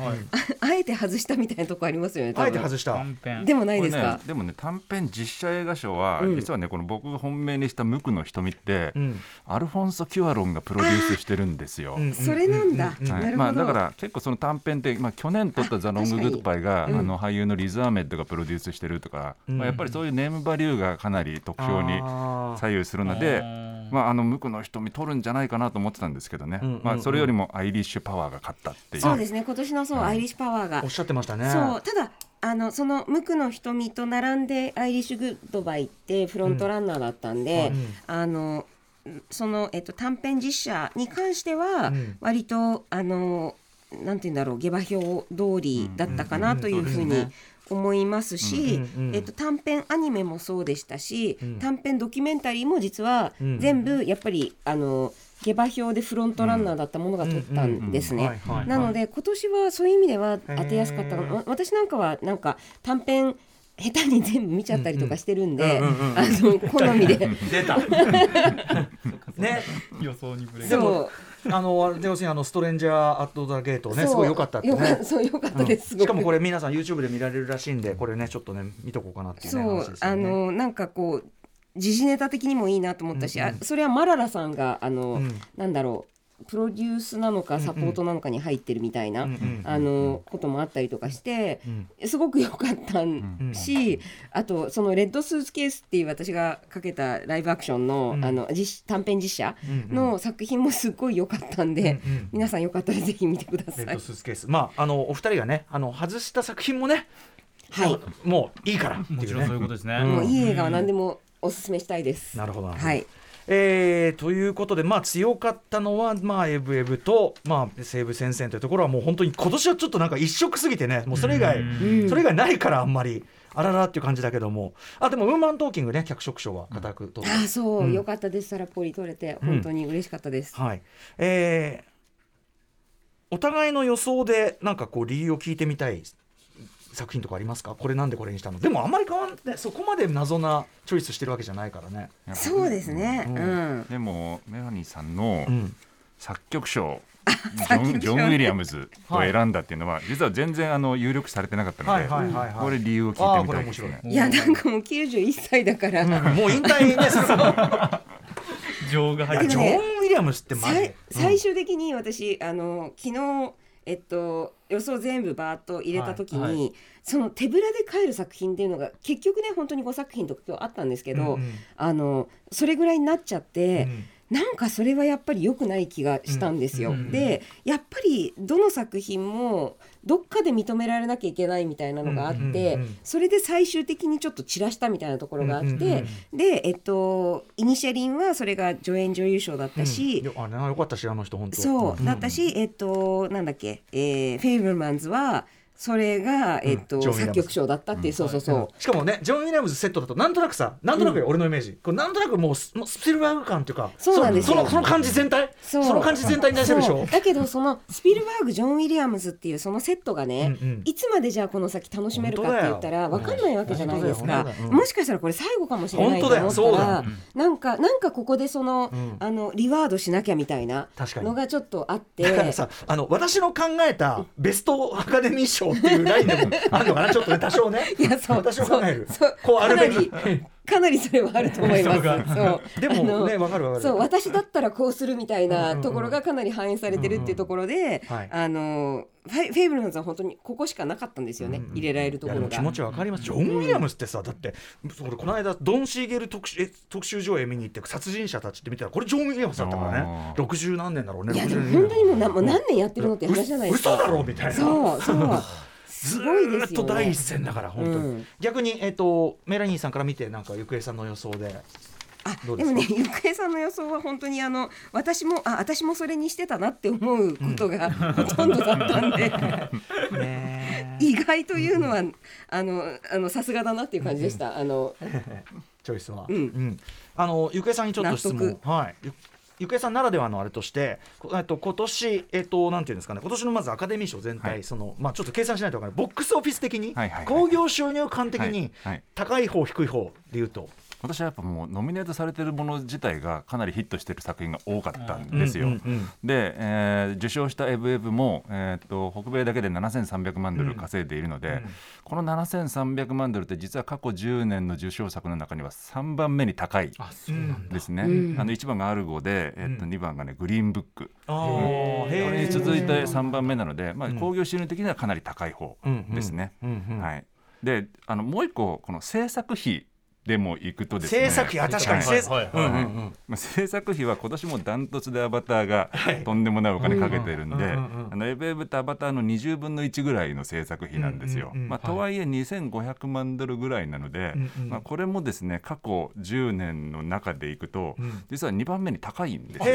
あえて外したみたいなとこありますよね。あえて外した短編でもないですか、ね、でもね短編実写映画賞は、うん、実はねこの僕が本命にした無垢の瞳って、うん、アルフォンソ・キュアロンがプロデュースしてるんですよ、うん、それなんだ、うんうんはい、なるほど、まあ、だから結構その短編って、まあ、去年撮ったザ・ロング・グッドバイが、うん、俳優のリズ・アメッドがプロデュースしてるとか、うんまあ、やっぱりそういうネームバリューがかなり得票に左右するので、まあ、無垢の瞳取るんじゃないかなと思ってたんですけどね、うんうんうんまあ、それよりもアイリッシュパワーが勝ったっていう。そうですね今年のそう、はい、アイリッシュパワーがおっしゃってましたね。そうただその無垢の瞳と並んでアイリッシュグッドバイってフロントランナーだったんで、うん、その、短編実写に関しては割と、なんていうんだろう下馬評通りだったかなというふうに、うんうんうんうん思いますし、うんうんうん短編アニメもそうでしたし、うん、短編ドキュメンタリーも実は全部やっぱり、下馬評でフロントランナーだったものが取ったんですね。なので今年はそういう意味では当てやすかったの。私なんかはなんか短編下手に全部見ちゃったりとかしてるんで、好みで出たね予想にぶれそうストレンジャーアットザゲートねすごい良かったってね。そう良かったです、うん、しかもこれ皆さん YouTube で見られるらしいんでこれねちょっとね見とこうかなっていう、ね、そう話ですよね。なんかこう時事ネタ的にもいいなと思ったし、うんうん、それはマララさんがうん、なんだろうプロデュースなのかサポートなのかに入ってるみたいな、うんうん、こともあったりとかして、うん、すごく良かったし、うんうん、あとそのレッドスーツケースっていう私がかけたライブアクションの、うん、短編実写の作品もすごい良かったんで、うんうん、皆さんよかったらぜひ見てください。レッドスーツケース、まあ、お二人がね外した作品もね、はい、もういいからっていう、ね、もちろんそういうことですね。もういい映画は何でもおすすめしたいです、うん、なるほど、はいということで、まあ、強かったのは、まあ、エブエブと、まあ、西部戦線というところはもう本当に今年はちょっとなんか一色すぎてねもうそれ以外ないからあんまりあららっていう感じだけども、あでもウーマントーキングね脚色賞は固く取って、うん、そう、うん、よかったです。サラポリ取れて本当に嬉しかったです、うんはいお互いの予想でなんかこう理由を聞いてみたい作品とかありますか？これなんでこれにしたの？でもあんまり変わんないそこまで謎なチョイスしてるわけじゃないからね。そうですね、うんうん、でもメラニーさんの作曲賞、うんジョン・ウィリアムズを選んだっていうのは、はい、実は全然有力視されてなかったので、はいはいはいはい、これ理由を聞いてみたいですね。いやなんかもう91歳だから、うん、もう引退ねする情が入って、ね、ジョン・ウィリアムズって最終的に私昨日予想全部バーッと入れた時に、はいはい、その手ぶらで帰る作品っていうのが結局ね本当に5作品とか今日あったんですけど、うんうん、それぐらいになっちゃって、うん、なんかそれはやっぱり良くない気がしたんですよ、うんうんうん、でやっぱりどの作品もどっかで認められなきゃいけないみたいなのがあって、うんうんうん、それで最終的にちょっと散らしたみたいなところがあって、うんうんうん、で、イニシャリンはそれが助演女優賞だったし、うん、あよかったしあの人本当そうだったし、なんだっけ、フェイブルマンズはそれが、作曲賞だったっていう、うん、そうそうそう、はい、しかもねジョン・ウィリアムズセットだとなんとなくさなんとなく、うん、俺のイメージこれなんとなくもうスピルバーグ感というかそうなんですよ その感じ全体 その感じ全体に対してるでしょだけどそのスピルバーグジョン・ウィリアムズっていうそのセットがねうん、うん、いつまでじゃあこの先楽しめるかって言ったら分かんないわけじゃないですか、うん、もしかしたらこれ最後かもしれないと思ったらなんかここでその、うん、リワードしなきゃみたいなのがちょっとあってだからさ私の考えたベストアカデミー賞っていうラインでもあるのかなちょっとね多少ねいやそう多少考えるこうあるべきかなりそれはあると思いますそうでもね分かる分かるそう私だったらこうするみたいなところがかなり反映されてるっていうところで、うんうんうん、フェイブルマンズは本当にここしかなかったんですよね、うんうん、入れられるところが気持ち分かりますジョン・ウィリアムズってさだって俺この間ドン・シーゲル特集上映見に行って殺人者たちって見たらこれジョン・ウィリアムズだったからね60何年だろうねいやでも本当にもう何年やってるのって話じゃないですか嘘だろみたいなそうずーっと第一線だから、ね、本当に、うん、逆に、メラニーさんから見てなんかゆくえさんの予想であでもねゆくえさんの予想は本当に私もそれにしてたなって思うことがほとんどだったんで、うんね、意外というのはさすがだなっていう感じでした、うん、チョイスは、うんうん、ゆくえさんにちょっと質問はいゆくえさんならではのあれとして、今年なんていうんですかね、今年のまずアカデミー賞全体、はい、ちょっと計算しないと分からない。ボックスオフィス的に、興行収入感的に、高い方低い方でいうと。私はやっぱもうノミネートされてるもの自体がかなりヒットしてる作品が多かったんですよ、うんうんうん、で、受賞したエブエブも、北米だけで7300万ドル稼いでいるので、うんうん、この7300万ドルって実は過去10年の受賞作の中には3番目に高いですね、うん、1番がアルゴで、2番が、ね、グリーンブック、うん、これに続いて3番目なので、興行収入的にはかなり高い方ですね、うんうんうんうん、はい、でもう一個この制作費でも行くとですね、制作費は確かに制作費は今年もダントツでアバターがとんでもないお金かけてるんで、エブエブとアバターの20分の1ぐらいの制作費なんですよ、うんうんうん、とはいえ2500万ドルぐらいなので、うんうんこれもですね過去10年の中で行くと、うん、実は2番目に高いんですよね、は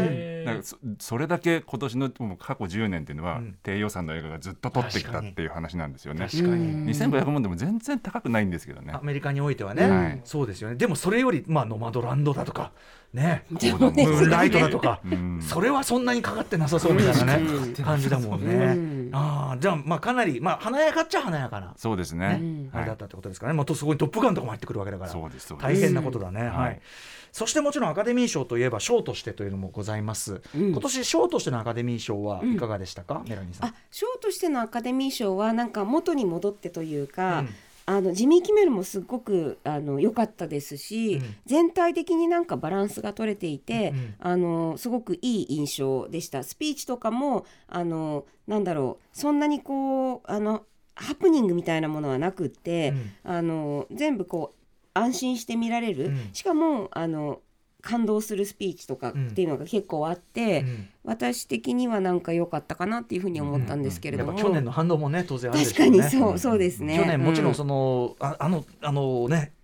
い、だからそれだけ今年のもう過去10年っていうのは、うん、低予算の映画がずっと撮ってきたっていう話なんですよね。確かに2500万でも全然高くないんですけどねアメリカにおいてはね、はい、そうですよね。でもそれより、ノマドランドだとか、ね、ムーンライトだとか、それはそんなにかかってなさそうみたいな、ね、感じだもんね。あじゃあ、かなり、華やかっちゃ華やかな、そうですね、あれだったってことですかね。そこにトップガンとかも入ってくるわけだから、そうですそうです大変なことだね、はい、そしてもちろんアカデミー賞といえば賞としてというのもございます、うん、今年賞としてのアカデミー賞はいかがでしたか、メラニーさん。賞としてのアカデミー賞はなんか元に戻ってというか、うんジミー・キメルもすごく良かったですし、うん、全体的になんかバランスが取れていて、うん、すごくいい印象でした。スピーチとかもなんだろうそんなにこうハプニングみたいなものはなくって、うん、全部こう安心して見られる、うん、しかも感動するスピーチとかっていうのが結構あって、うん、私的にはなんか良かったかなっていうふうに思ったんですけれども、うんうん、去年の反応もね当然あるでしょうね。確かにそうですね。去年もちろんね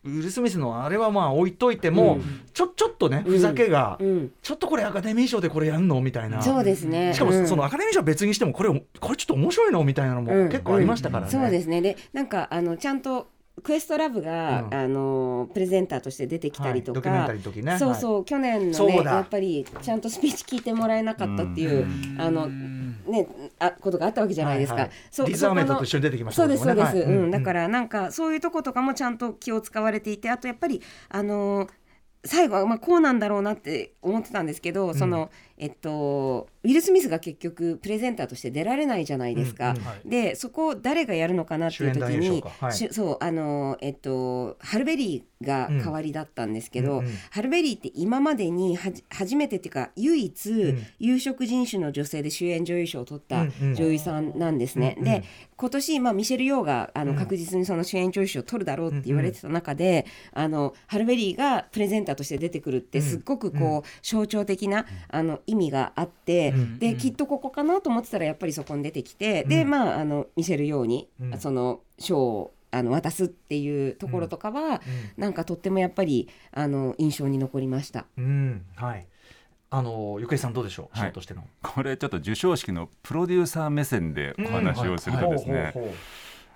ウィル・スミスのあれは置いといても、うん、ちょっとねふざけが、うん、ちょっとこれアカデミー賞でこれやるのみたいな。そうですね。しかもそのアカデミー賞別にしてもこれちょっと面白いのみたいなのも結構ありましたからね、うんうん、そうですね。でなんかちゃんとクエストラブが、うん、プレゼンターとして出てきたりとか、はい、ドキュメンタリーの時ね、そうそう、はい、去年のねやっぱりちゃんとスピーチ聞いてもらえなかったっていう、うん、ことがあったわけじゃないですか、はいはい、リザーメントと一緒に出てきましたね。そうですそうです、はいうん、だからなんかそういうとことかもちゃんと気を使われていて、あとやっぱり最後はまあこうなんだろうなって思ってたんですけど、その、ウィル・スミスが結局プレゼンターとして出られないじゃないですか、はい、でそこを誰がやるのかなっていう時に、はい、そうハルベリーが代わりだったんですけど、ハルベリーって今までに初めてっていうか唯一、有色人種の女性で主演女優賞を取った女優さんなんですね、で今年、まあ、ミシェル・ヨーが確実にその主演女優賞を取るだろうって言われてた中で、ハルベリーがプレゼンターとして出てくるってすっごくこう、象徴的な意味があって、できっとここかなと思ってたらやっぱりそこに出てきて、でまあ見せるように、その賞を渡すっていうところとかは、なんかとってもやっぱり印象に残りました。はい。ゆくえさんどうでしょう、賞としての。これちょっと授賞式のプロデューサー目線でお話をするとですね。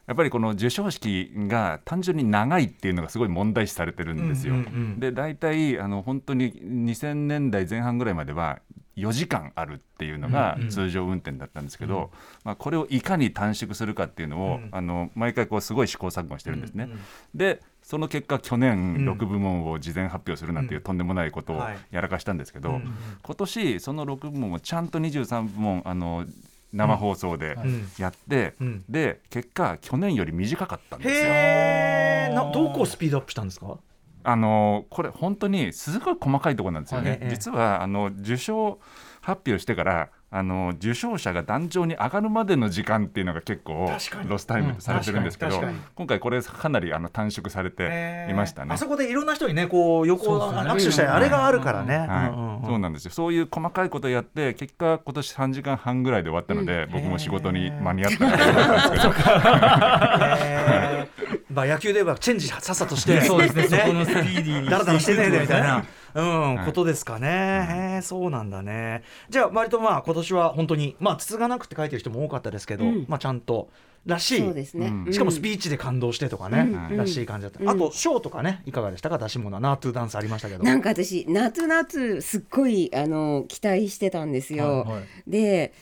やっぱりこの授賞式が単純に長いっていうのがすごい問題視されてるんですよ、で大体本当に2000年代前半ぐらいまでは4時間あるっていうのが通常運転だったんですけど、まあ、これをいかに短縮するかっていうのを、毎回こうすごい試行錯誤してるんですね、でその結果去年6部門を事前発表するなんていうとんでもないことをやらかしたんですけど、今年その6部門をちゃんと23部門生放送でやって、で結果去年より短かったんですよ。へー、どこをスピードアップしたんですか？これ本当にすごい細かいところなんですよね、実は受賞発表してから受賞者が壇上に上がるまでの時間っていうのが結構ロスタイムされてるんですけど、今回これかなり短縮されていましたね。あそこでいろんな人にねこう横握手したりあれがあるからね。そうなんですよ。そういう細かいことをやって結果今年3時間半ぐらいで終わったので、僕も仕事に間に合ったんですけどまあ野球で言えばチェンジさっさとしてそうですね、そこのスピーディーにだらだらしてねえでみたいなことですかね。そうなんだね。じゃあ割とまあ今年は本当にまあつつがなくって書いてる人も多かったですけど、まあちゃんとらしい、そうですね、しかもスピーチで感動してとかね、らしい感じだった、あとショーとかねいかがでしたか？出し物ナートゥダンスありましたけど、なんか私ナートゥすっごい期待してたんですよ、で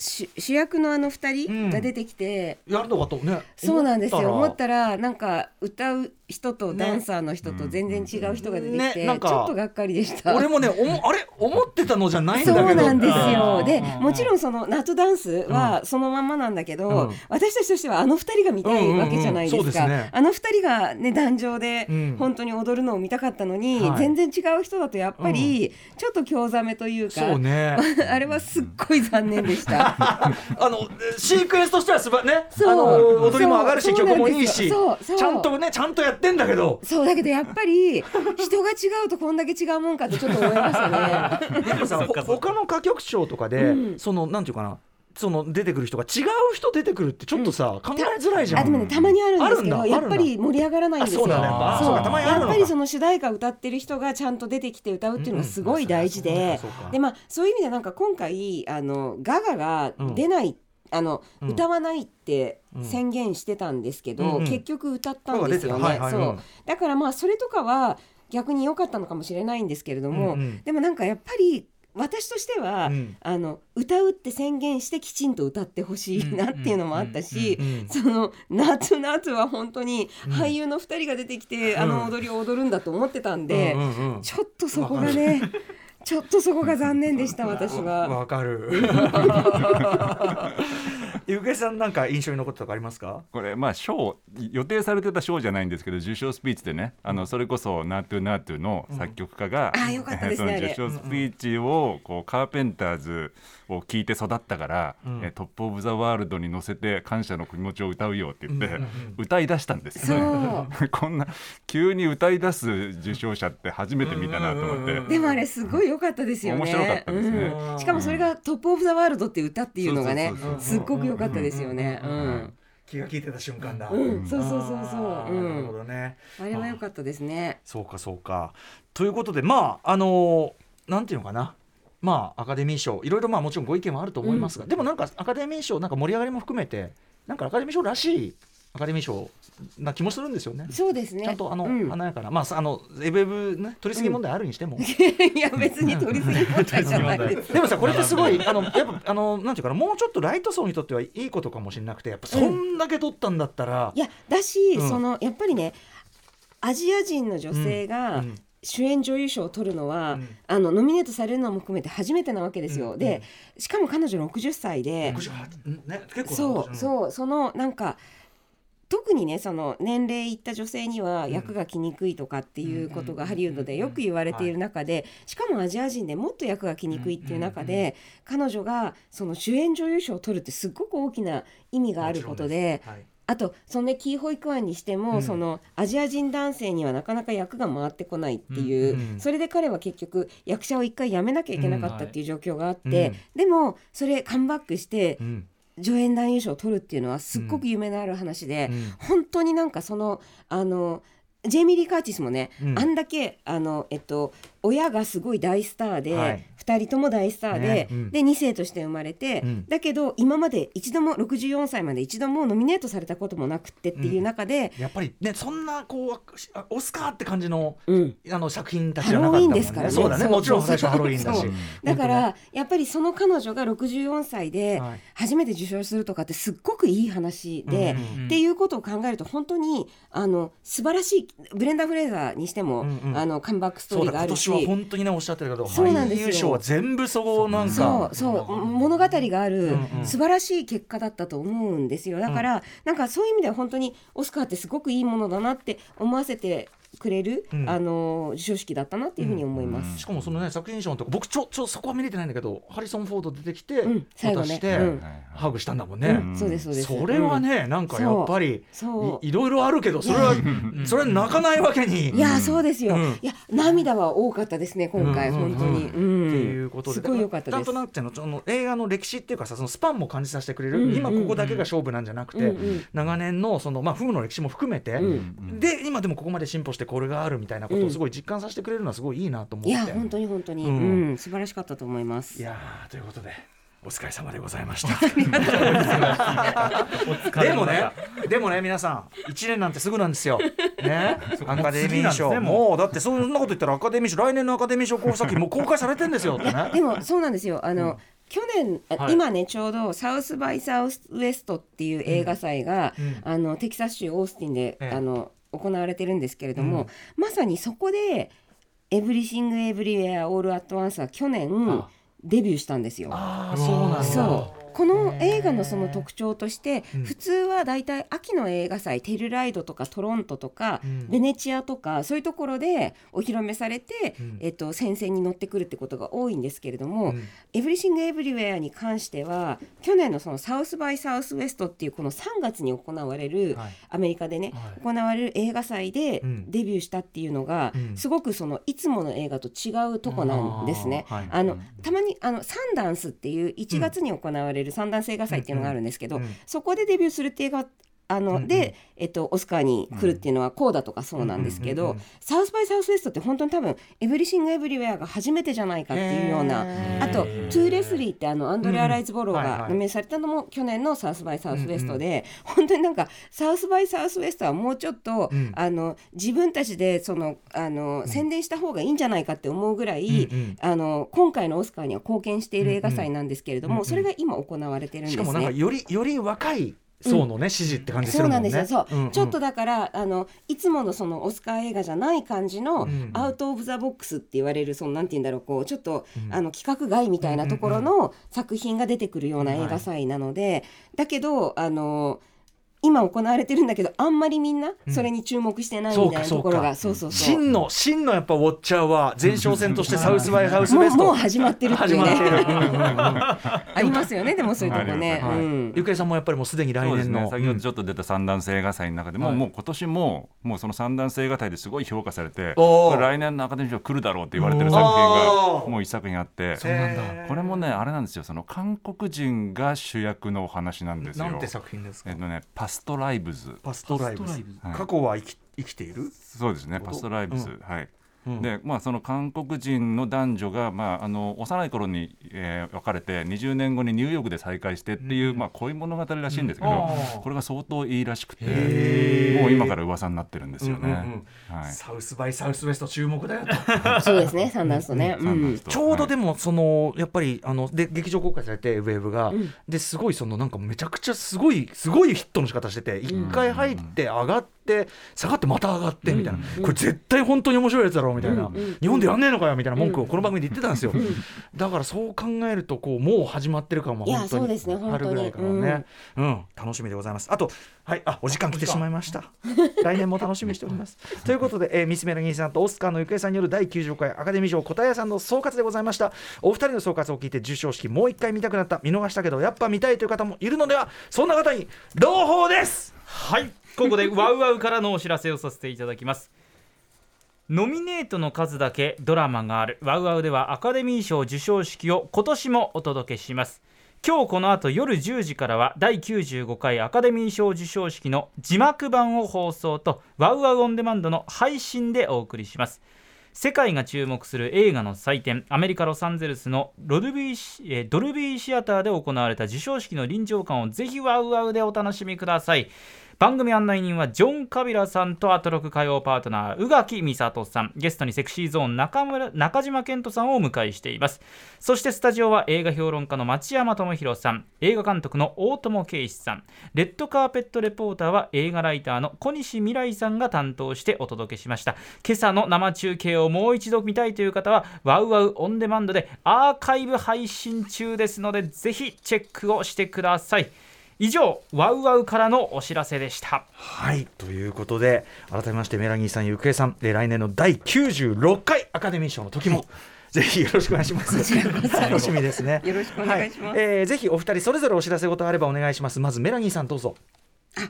主役の2人が出てきて、やるのかとね、そうなんですよ、思ったらなんか歌う人とダンサーの人と全然違う人が出てきて、ちょっとがっかりでした。俺もねあれ思ってたのじゃないんだけど、そうなんですよ。でもちろんそのナットダンスはそのまんまなんだけど、私たちとしては2人が見たいわけじゃないですか、2人がね壇上で本当に踊るのを見たかったのに、全然違う人だとやっぱりちょっと興ざめというか、そうねあれはすっごい残念でしたシークエンスとしてはね、踊りも上がるし曲もいいし、ちゃんとねちゃんとやってだけど、そうだけどやっぱり人が違うとこんだけ違うもんかってちょっと思いましたねやっぱさ他の歌曲賞とかで、そのなんていうかな、その出てくる人が違う人出てくるってちょっとさ、考えづらいじゃん。でもねたまにあるんですけど、やっぱり盛り上がらないんですよ。そうだね、やっぱりその主題歌歌ってる人がちゃんと出てきて歌うっていうのがすごい大事で、でまあそういう意味でなんか今回ガガが出ない歌わないって宣言してたんですけど、結局歌ったんですよね。そうだからまあそれとかは逆に良かったのかもしれないんですけれども、でもなんかやっぱり私としては、歌うって宣言してきちんと歌ってほしいなっていうのもあったし、その夏は本当に俳優の2人が出てきて、踊りを踊るんだと思ってたんで、ちょっとそこがねそこが残念でした私は。わかるゆくえさんなんか印象に残ったとかありますか？これまあ賞予定されてた賞じゃないんですけど、受賞スピーチでね、それこそナートゥナートゥの作曲家が、その受賞スピーチをこうカーペンターズを聴いて育ったから、トップオブザワールドに乗せて感謝の気持ちを歌うよって言って、歌い出したんですよこんな急に歌い出す受賞者って初めて見たなと思って、でもあれすごい良かったですよね。面白かったですね、しかもそれがトップオブザワールドって歌っていうのがね、すっごく良かったですよね。気が利いてた瞬間だ。そうそうそうそう。なるほどね。あれは良かったですね。そうかそうか。ということでまあなんていうのかな。まあアカデミー賞いろいろまあもちろんご意見はあると思いますが、でもなんかアカデミー賞なんか盛り上がりも含めて、なんかアカデミー賞らしいアカデミー賞な気もするんですよね。そうですね。ちゃんと華やかな、まあエブエブね、取り過ぎ問題あるにしても、いや別に取り過ぎ問題じゃないです。でもさこれってすごいやっぱなんていうかな、もうちょっとライト層にとってはいいことかもしれなくて、やっぱそんだけ取ったんだったら、いやだし、そのやっぱりねアジア人の女性が主演女優賞を取るのは、うん、ノミネートされるのも含めて初めてなわけですよ、うん、でしかも彼女60歳で、うんね、結構そうそう、そのなんか特にねその年齢いった女性には役が来にくいとかっていうことがハリウッドでよく言われている中で、しかもアジア人でもっと役が来にくいっていう中で、彼女がその主演女優賞を取るってすごく大きな意味があることで、あとそのねキー保育園にしても、そのアジア人男性にはなかなか役が回ってこないっていう、それで彼は結局役者を一回辞めなきゃいけなかったっていう状況があって、でもそれカムバックして助演男優賞を取るっていうのはすっごく夢のある話で、本当になんかそのジェイミー・リー・カーティスもね、あんだけ親がすごい大スターで、はい、2人とも大スターで、ねで2世として生まれて、だけど今まで一度も64歳まで一度もノミネートされたこともなくってっていう中で、やっぱりねそんなこうオスカーって感じの、作品たちはなかったもんね。ハロウィンですからね。そうだね、もちろん最初ハロウィンだしだからやっぱりその彼女が64歳で初めて受賞するとかってすっごくいい話で、っていうことを考えると本当に素晴らしい、ブレンダ・フレイザーにしても、カムバックストーリーがあるし、今年は本当にねおっしゃってるけど俳優賞は全部そこなんかそう物語がある素晴らしい結果だったと思うんですよ。だから、なんかそういう意味では本当にオスカーってすごくいいものだなって思わせてくれる、授賞式だったなっていうふうに思います。しかもそのね作品賞のとこ僕そこは見れてないんだけど、ハリソン・フォード出てきて、最後ねして、ハグしたんだもんね、そうですそうです。それはね、なんかやっぱりいろいろあるけど、それは泣かないわけにいやそうですよ、いや涙は多かったですね今回、本当に、っていうことですごい良かったです。ちゃんとなんていうの、その映画の歴史っていうかさ、そのスパンも感じさせてくれる、今ここだけが勝負なんじゃなくて、長年のその不遇の歴史も含めて、で今でもここまで進歩してこれがあるみたいなことをすごい実感させてくれるのはすごいいいなと思って、いや本当に本当に、素晴らしかったと思います。いやということでお疲れ様でございましたでもね皆さん1年なんてすぐなんですよ、ね、アカデミー賞、もうだってそんなこと言ったらアカデミー賞、来年のアカデミー賞作品もう公開されてんですよって、ね、でもそうなんですよ、去年、今ねちょうどサウスバイサウスウエストっていう映画祭が、テキサス州オースティンで、行われてるんですけれども、まさにそこでエブリシングエブリウェアオールアットワンスは去年デビューしたんですよ。ああそうなんだ。そうこの映画のその特徴として、普通はだいたい秋の映画祭、テルライドとかトロントとかベネチアとかそういうところでお披露目されて、戦線に乗ってくるってことが多いんですけれども、エブリシングエブリウェアに関しては去年のそのサウスバイサウスウエストっていうこの3月に行われる、アメリカでね行われる映画祭でデビューしたっていうのが、すごくそのいつもの映画と違うとこなんですね。たまにサンダンスっていう1月に行われる三段映画祭っていうのがあるんですけど、そこでデビューするって映画で、オスカーに来るっていうのはこうだとかそうなんですけど、サウスバイサウスウエストって本当に多分エブリシングエブリウェアが初めてじゃないかっていうような、あとトゥーレスリーってアンドレア・ライズボローがノミネートされたのも去年のサウスバイサウスウエストで、本当になんかサウスバイサウスウエストはもうちょっと、自分たちでその宣伝した方がいいんじゃないかって思うぐらい、今回のオスカーには貢献している映画祭なんですけれども、それが今行われてるんですね。しかもなんかより若いそうのね支持って感じするもんね。そうなんですよ。そう、ちょっとだからいつものそのオスカー映画じゃない感じの、アウトオブザボックスって言われる、そのなんて言うんだろう、こうちょっと、企画外みたいなところの作品が出てくるような映画祭なので、だけど今行われてるんだけど、あんまりみんなそれに注目してないみたいなところが、真のやっぱウォッチャーは前哨戦としてサウスバイサウスウエストもう始まってるっていうねありますよね。でもそういうとこね、ゆかりさんもやっぱりもうすでに来年の、先ほどちょっと出た三段映画祭の中でも、もう今年もうその三段映画祭ですごい評価されて、来年のアカデミー賞来るだろうって言われてる作品がもう一作品あって、そうなんだ。これもねあれなんですよ、その韓国人が主役のお話なんですよ。なんて作品ですか。パストライブズ、過去は生きている。そうですね、パストライブズ、でその韓国人の男女が、幼い頃に、別れて20年後にニューヨークで再会してっていう、恋物語らしいんですけど、これが相当いいらしくて、もう今から噂になってるんですよね。サウスバイサウスウエスト注目だよとそうですね、サンダンスとね、ちょうどでもそのやっぱりで劇場公開されて、ウェーブが、ですごいそのなんかめちゃくちゃすごいヒットの仕方してて、1回入って上がってって下がってまた上がってみたいな、これ絶対本当に面白いやつだろうみたいな、日本でやんねえのかよみたいな文句をこの番組で言ってたんですよ。だからそう考えるとこうもう始まってる感は本当にあるぐらいからね、楽しみでございます。あと、はい、あ、お時間来てしまいました。来年も楽しみにしておりますということで、ミスメラニーさんとオスカーのゆくえさんによる第90回アカデミー賞答え屋さんの総括でございました。お二人の総括を聞いて、授賞式もう一回見たくなった、見逃したけどやっぱ見たいという方もいるのでは、そんな方に朗報です。はい、ここでワウワウからのお知らせをさせていただきます。ノミネートの数だけドラマがあるワウワウでは、アカデミー賞授賞式を今年もお届けします。今日この後夜10時からは第95回アカデミー賞授賞式の字幕版を放送と、ワウワウオンデマンドの配信でお送りします。世界が注目する映画の祭典、アメリカロサンゼルスのドルビーシアターで行われた授賞式の臨場感をぜひワウワウでお楽しみください。番組案内人はジョン・カビラさんとアトロク火曜パートナー宇垣美里さん、ゲストにセクシーゾーン 中島健人さんをお迎えしています。そしてスタジオは映画評論家の町山智博さん、映画監督の大友圭司さん、レッドカーペットレポーターは映画ライターの小西未来さんが担当してお届けしました。今朝の生中継をもう一度見たいという方はワウワウオンデマンドでアーカイブ配信中ですので、ぜひチェックをしてください。以上、ワウワウからのお知らせでした。はい、ということで改めましてメラニーさん、ゆくえさん、来年の第96回アカデミー賞の時も、はい、ぜひよろしくお願いします。楽しみですね。よろしくお願いします。はい、ぜひお二人それぞれお知らせ事あればお願いします。まずメラニーさんどうぞ。あ、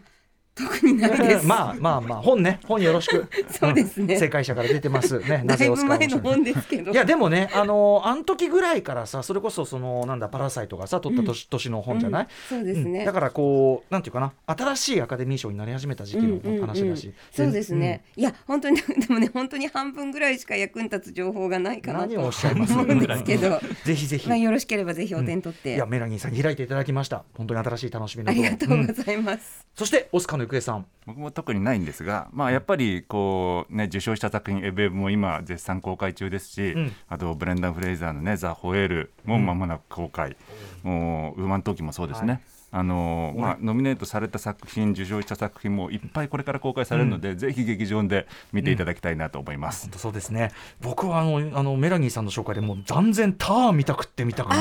特にないです。まあ本ね、本よろしく。そうですね。正解者から出てますね。なぜオスカーだいぶ前の本ですけど。いやでもね、あの時ぐらいからさ、それこそそのなんだパラサイトがさ取った年の本じゃない。そうですね。だからこうなんていうかな、新しいアカデミー賞になり始めた時期の話だし。そうですね。いや本当にでもね、本当に半分ぐらいしか役に立つ情報がないかなと思うんですけど。ぜひぜひ。まあよろしければぜひお手に取って。いやメラニーさん開いていただきました。本当に新しい楽しみの。ありがとうございます。そしてオスカーのさん、僕も特にないんですが、まあ、やっぱりこう、ね、受賞した作品エブエブも今絶賛公開中ですし、あとブレンダン・フレイザーの、ね、ザ・ホエールもまもなく公開、もうウーマントーキーもそうですね、はい、まあ、ノミネートされた作品、受賞した作品もいっぱいこれから公開されるので、ぜひ劇場で見ていただきたいなと思います。本当そうですね。僕はあのメラニーさんの紹介でもう断然ターン見たくって見たくて、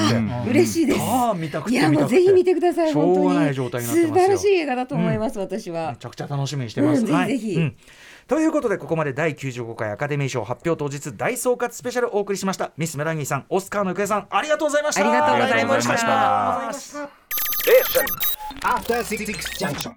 嬉しいです。ターン見たくて見たくて、いやもうぜひ見てください。本当にしょうがない状態になってますよ。素晴らしい映画だと思います、私はめちゃくちゃ楽しみにしてます。ぜひぜひ、ということで、ここまで第95回アカデミー賞発表当日大総括スペシャルをお送りしました。ミスメラニーさん、オスカーのゆくえさん、ありがとうございました。ありがとうございました。After 66 junction.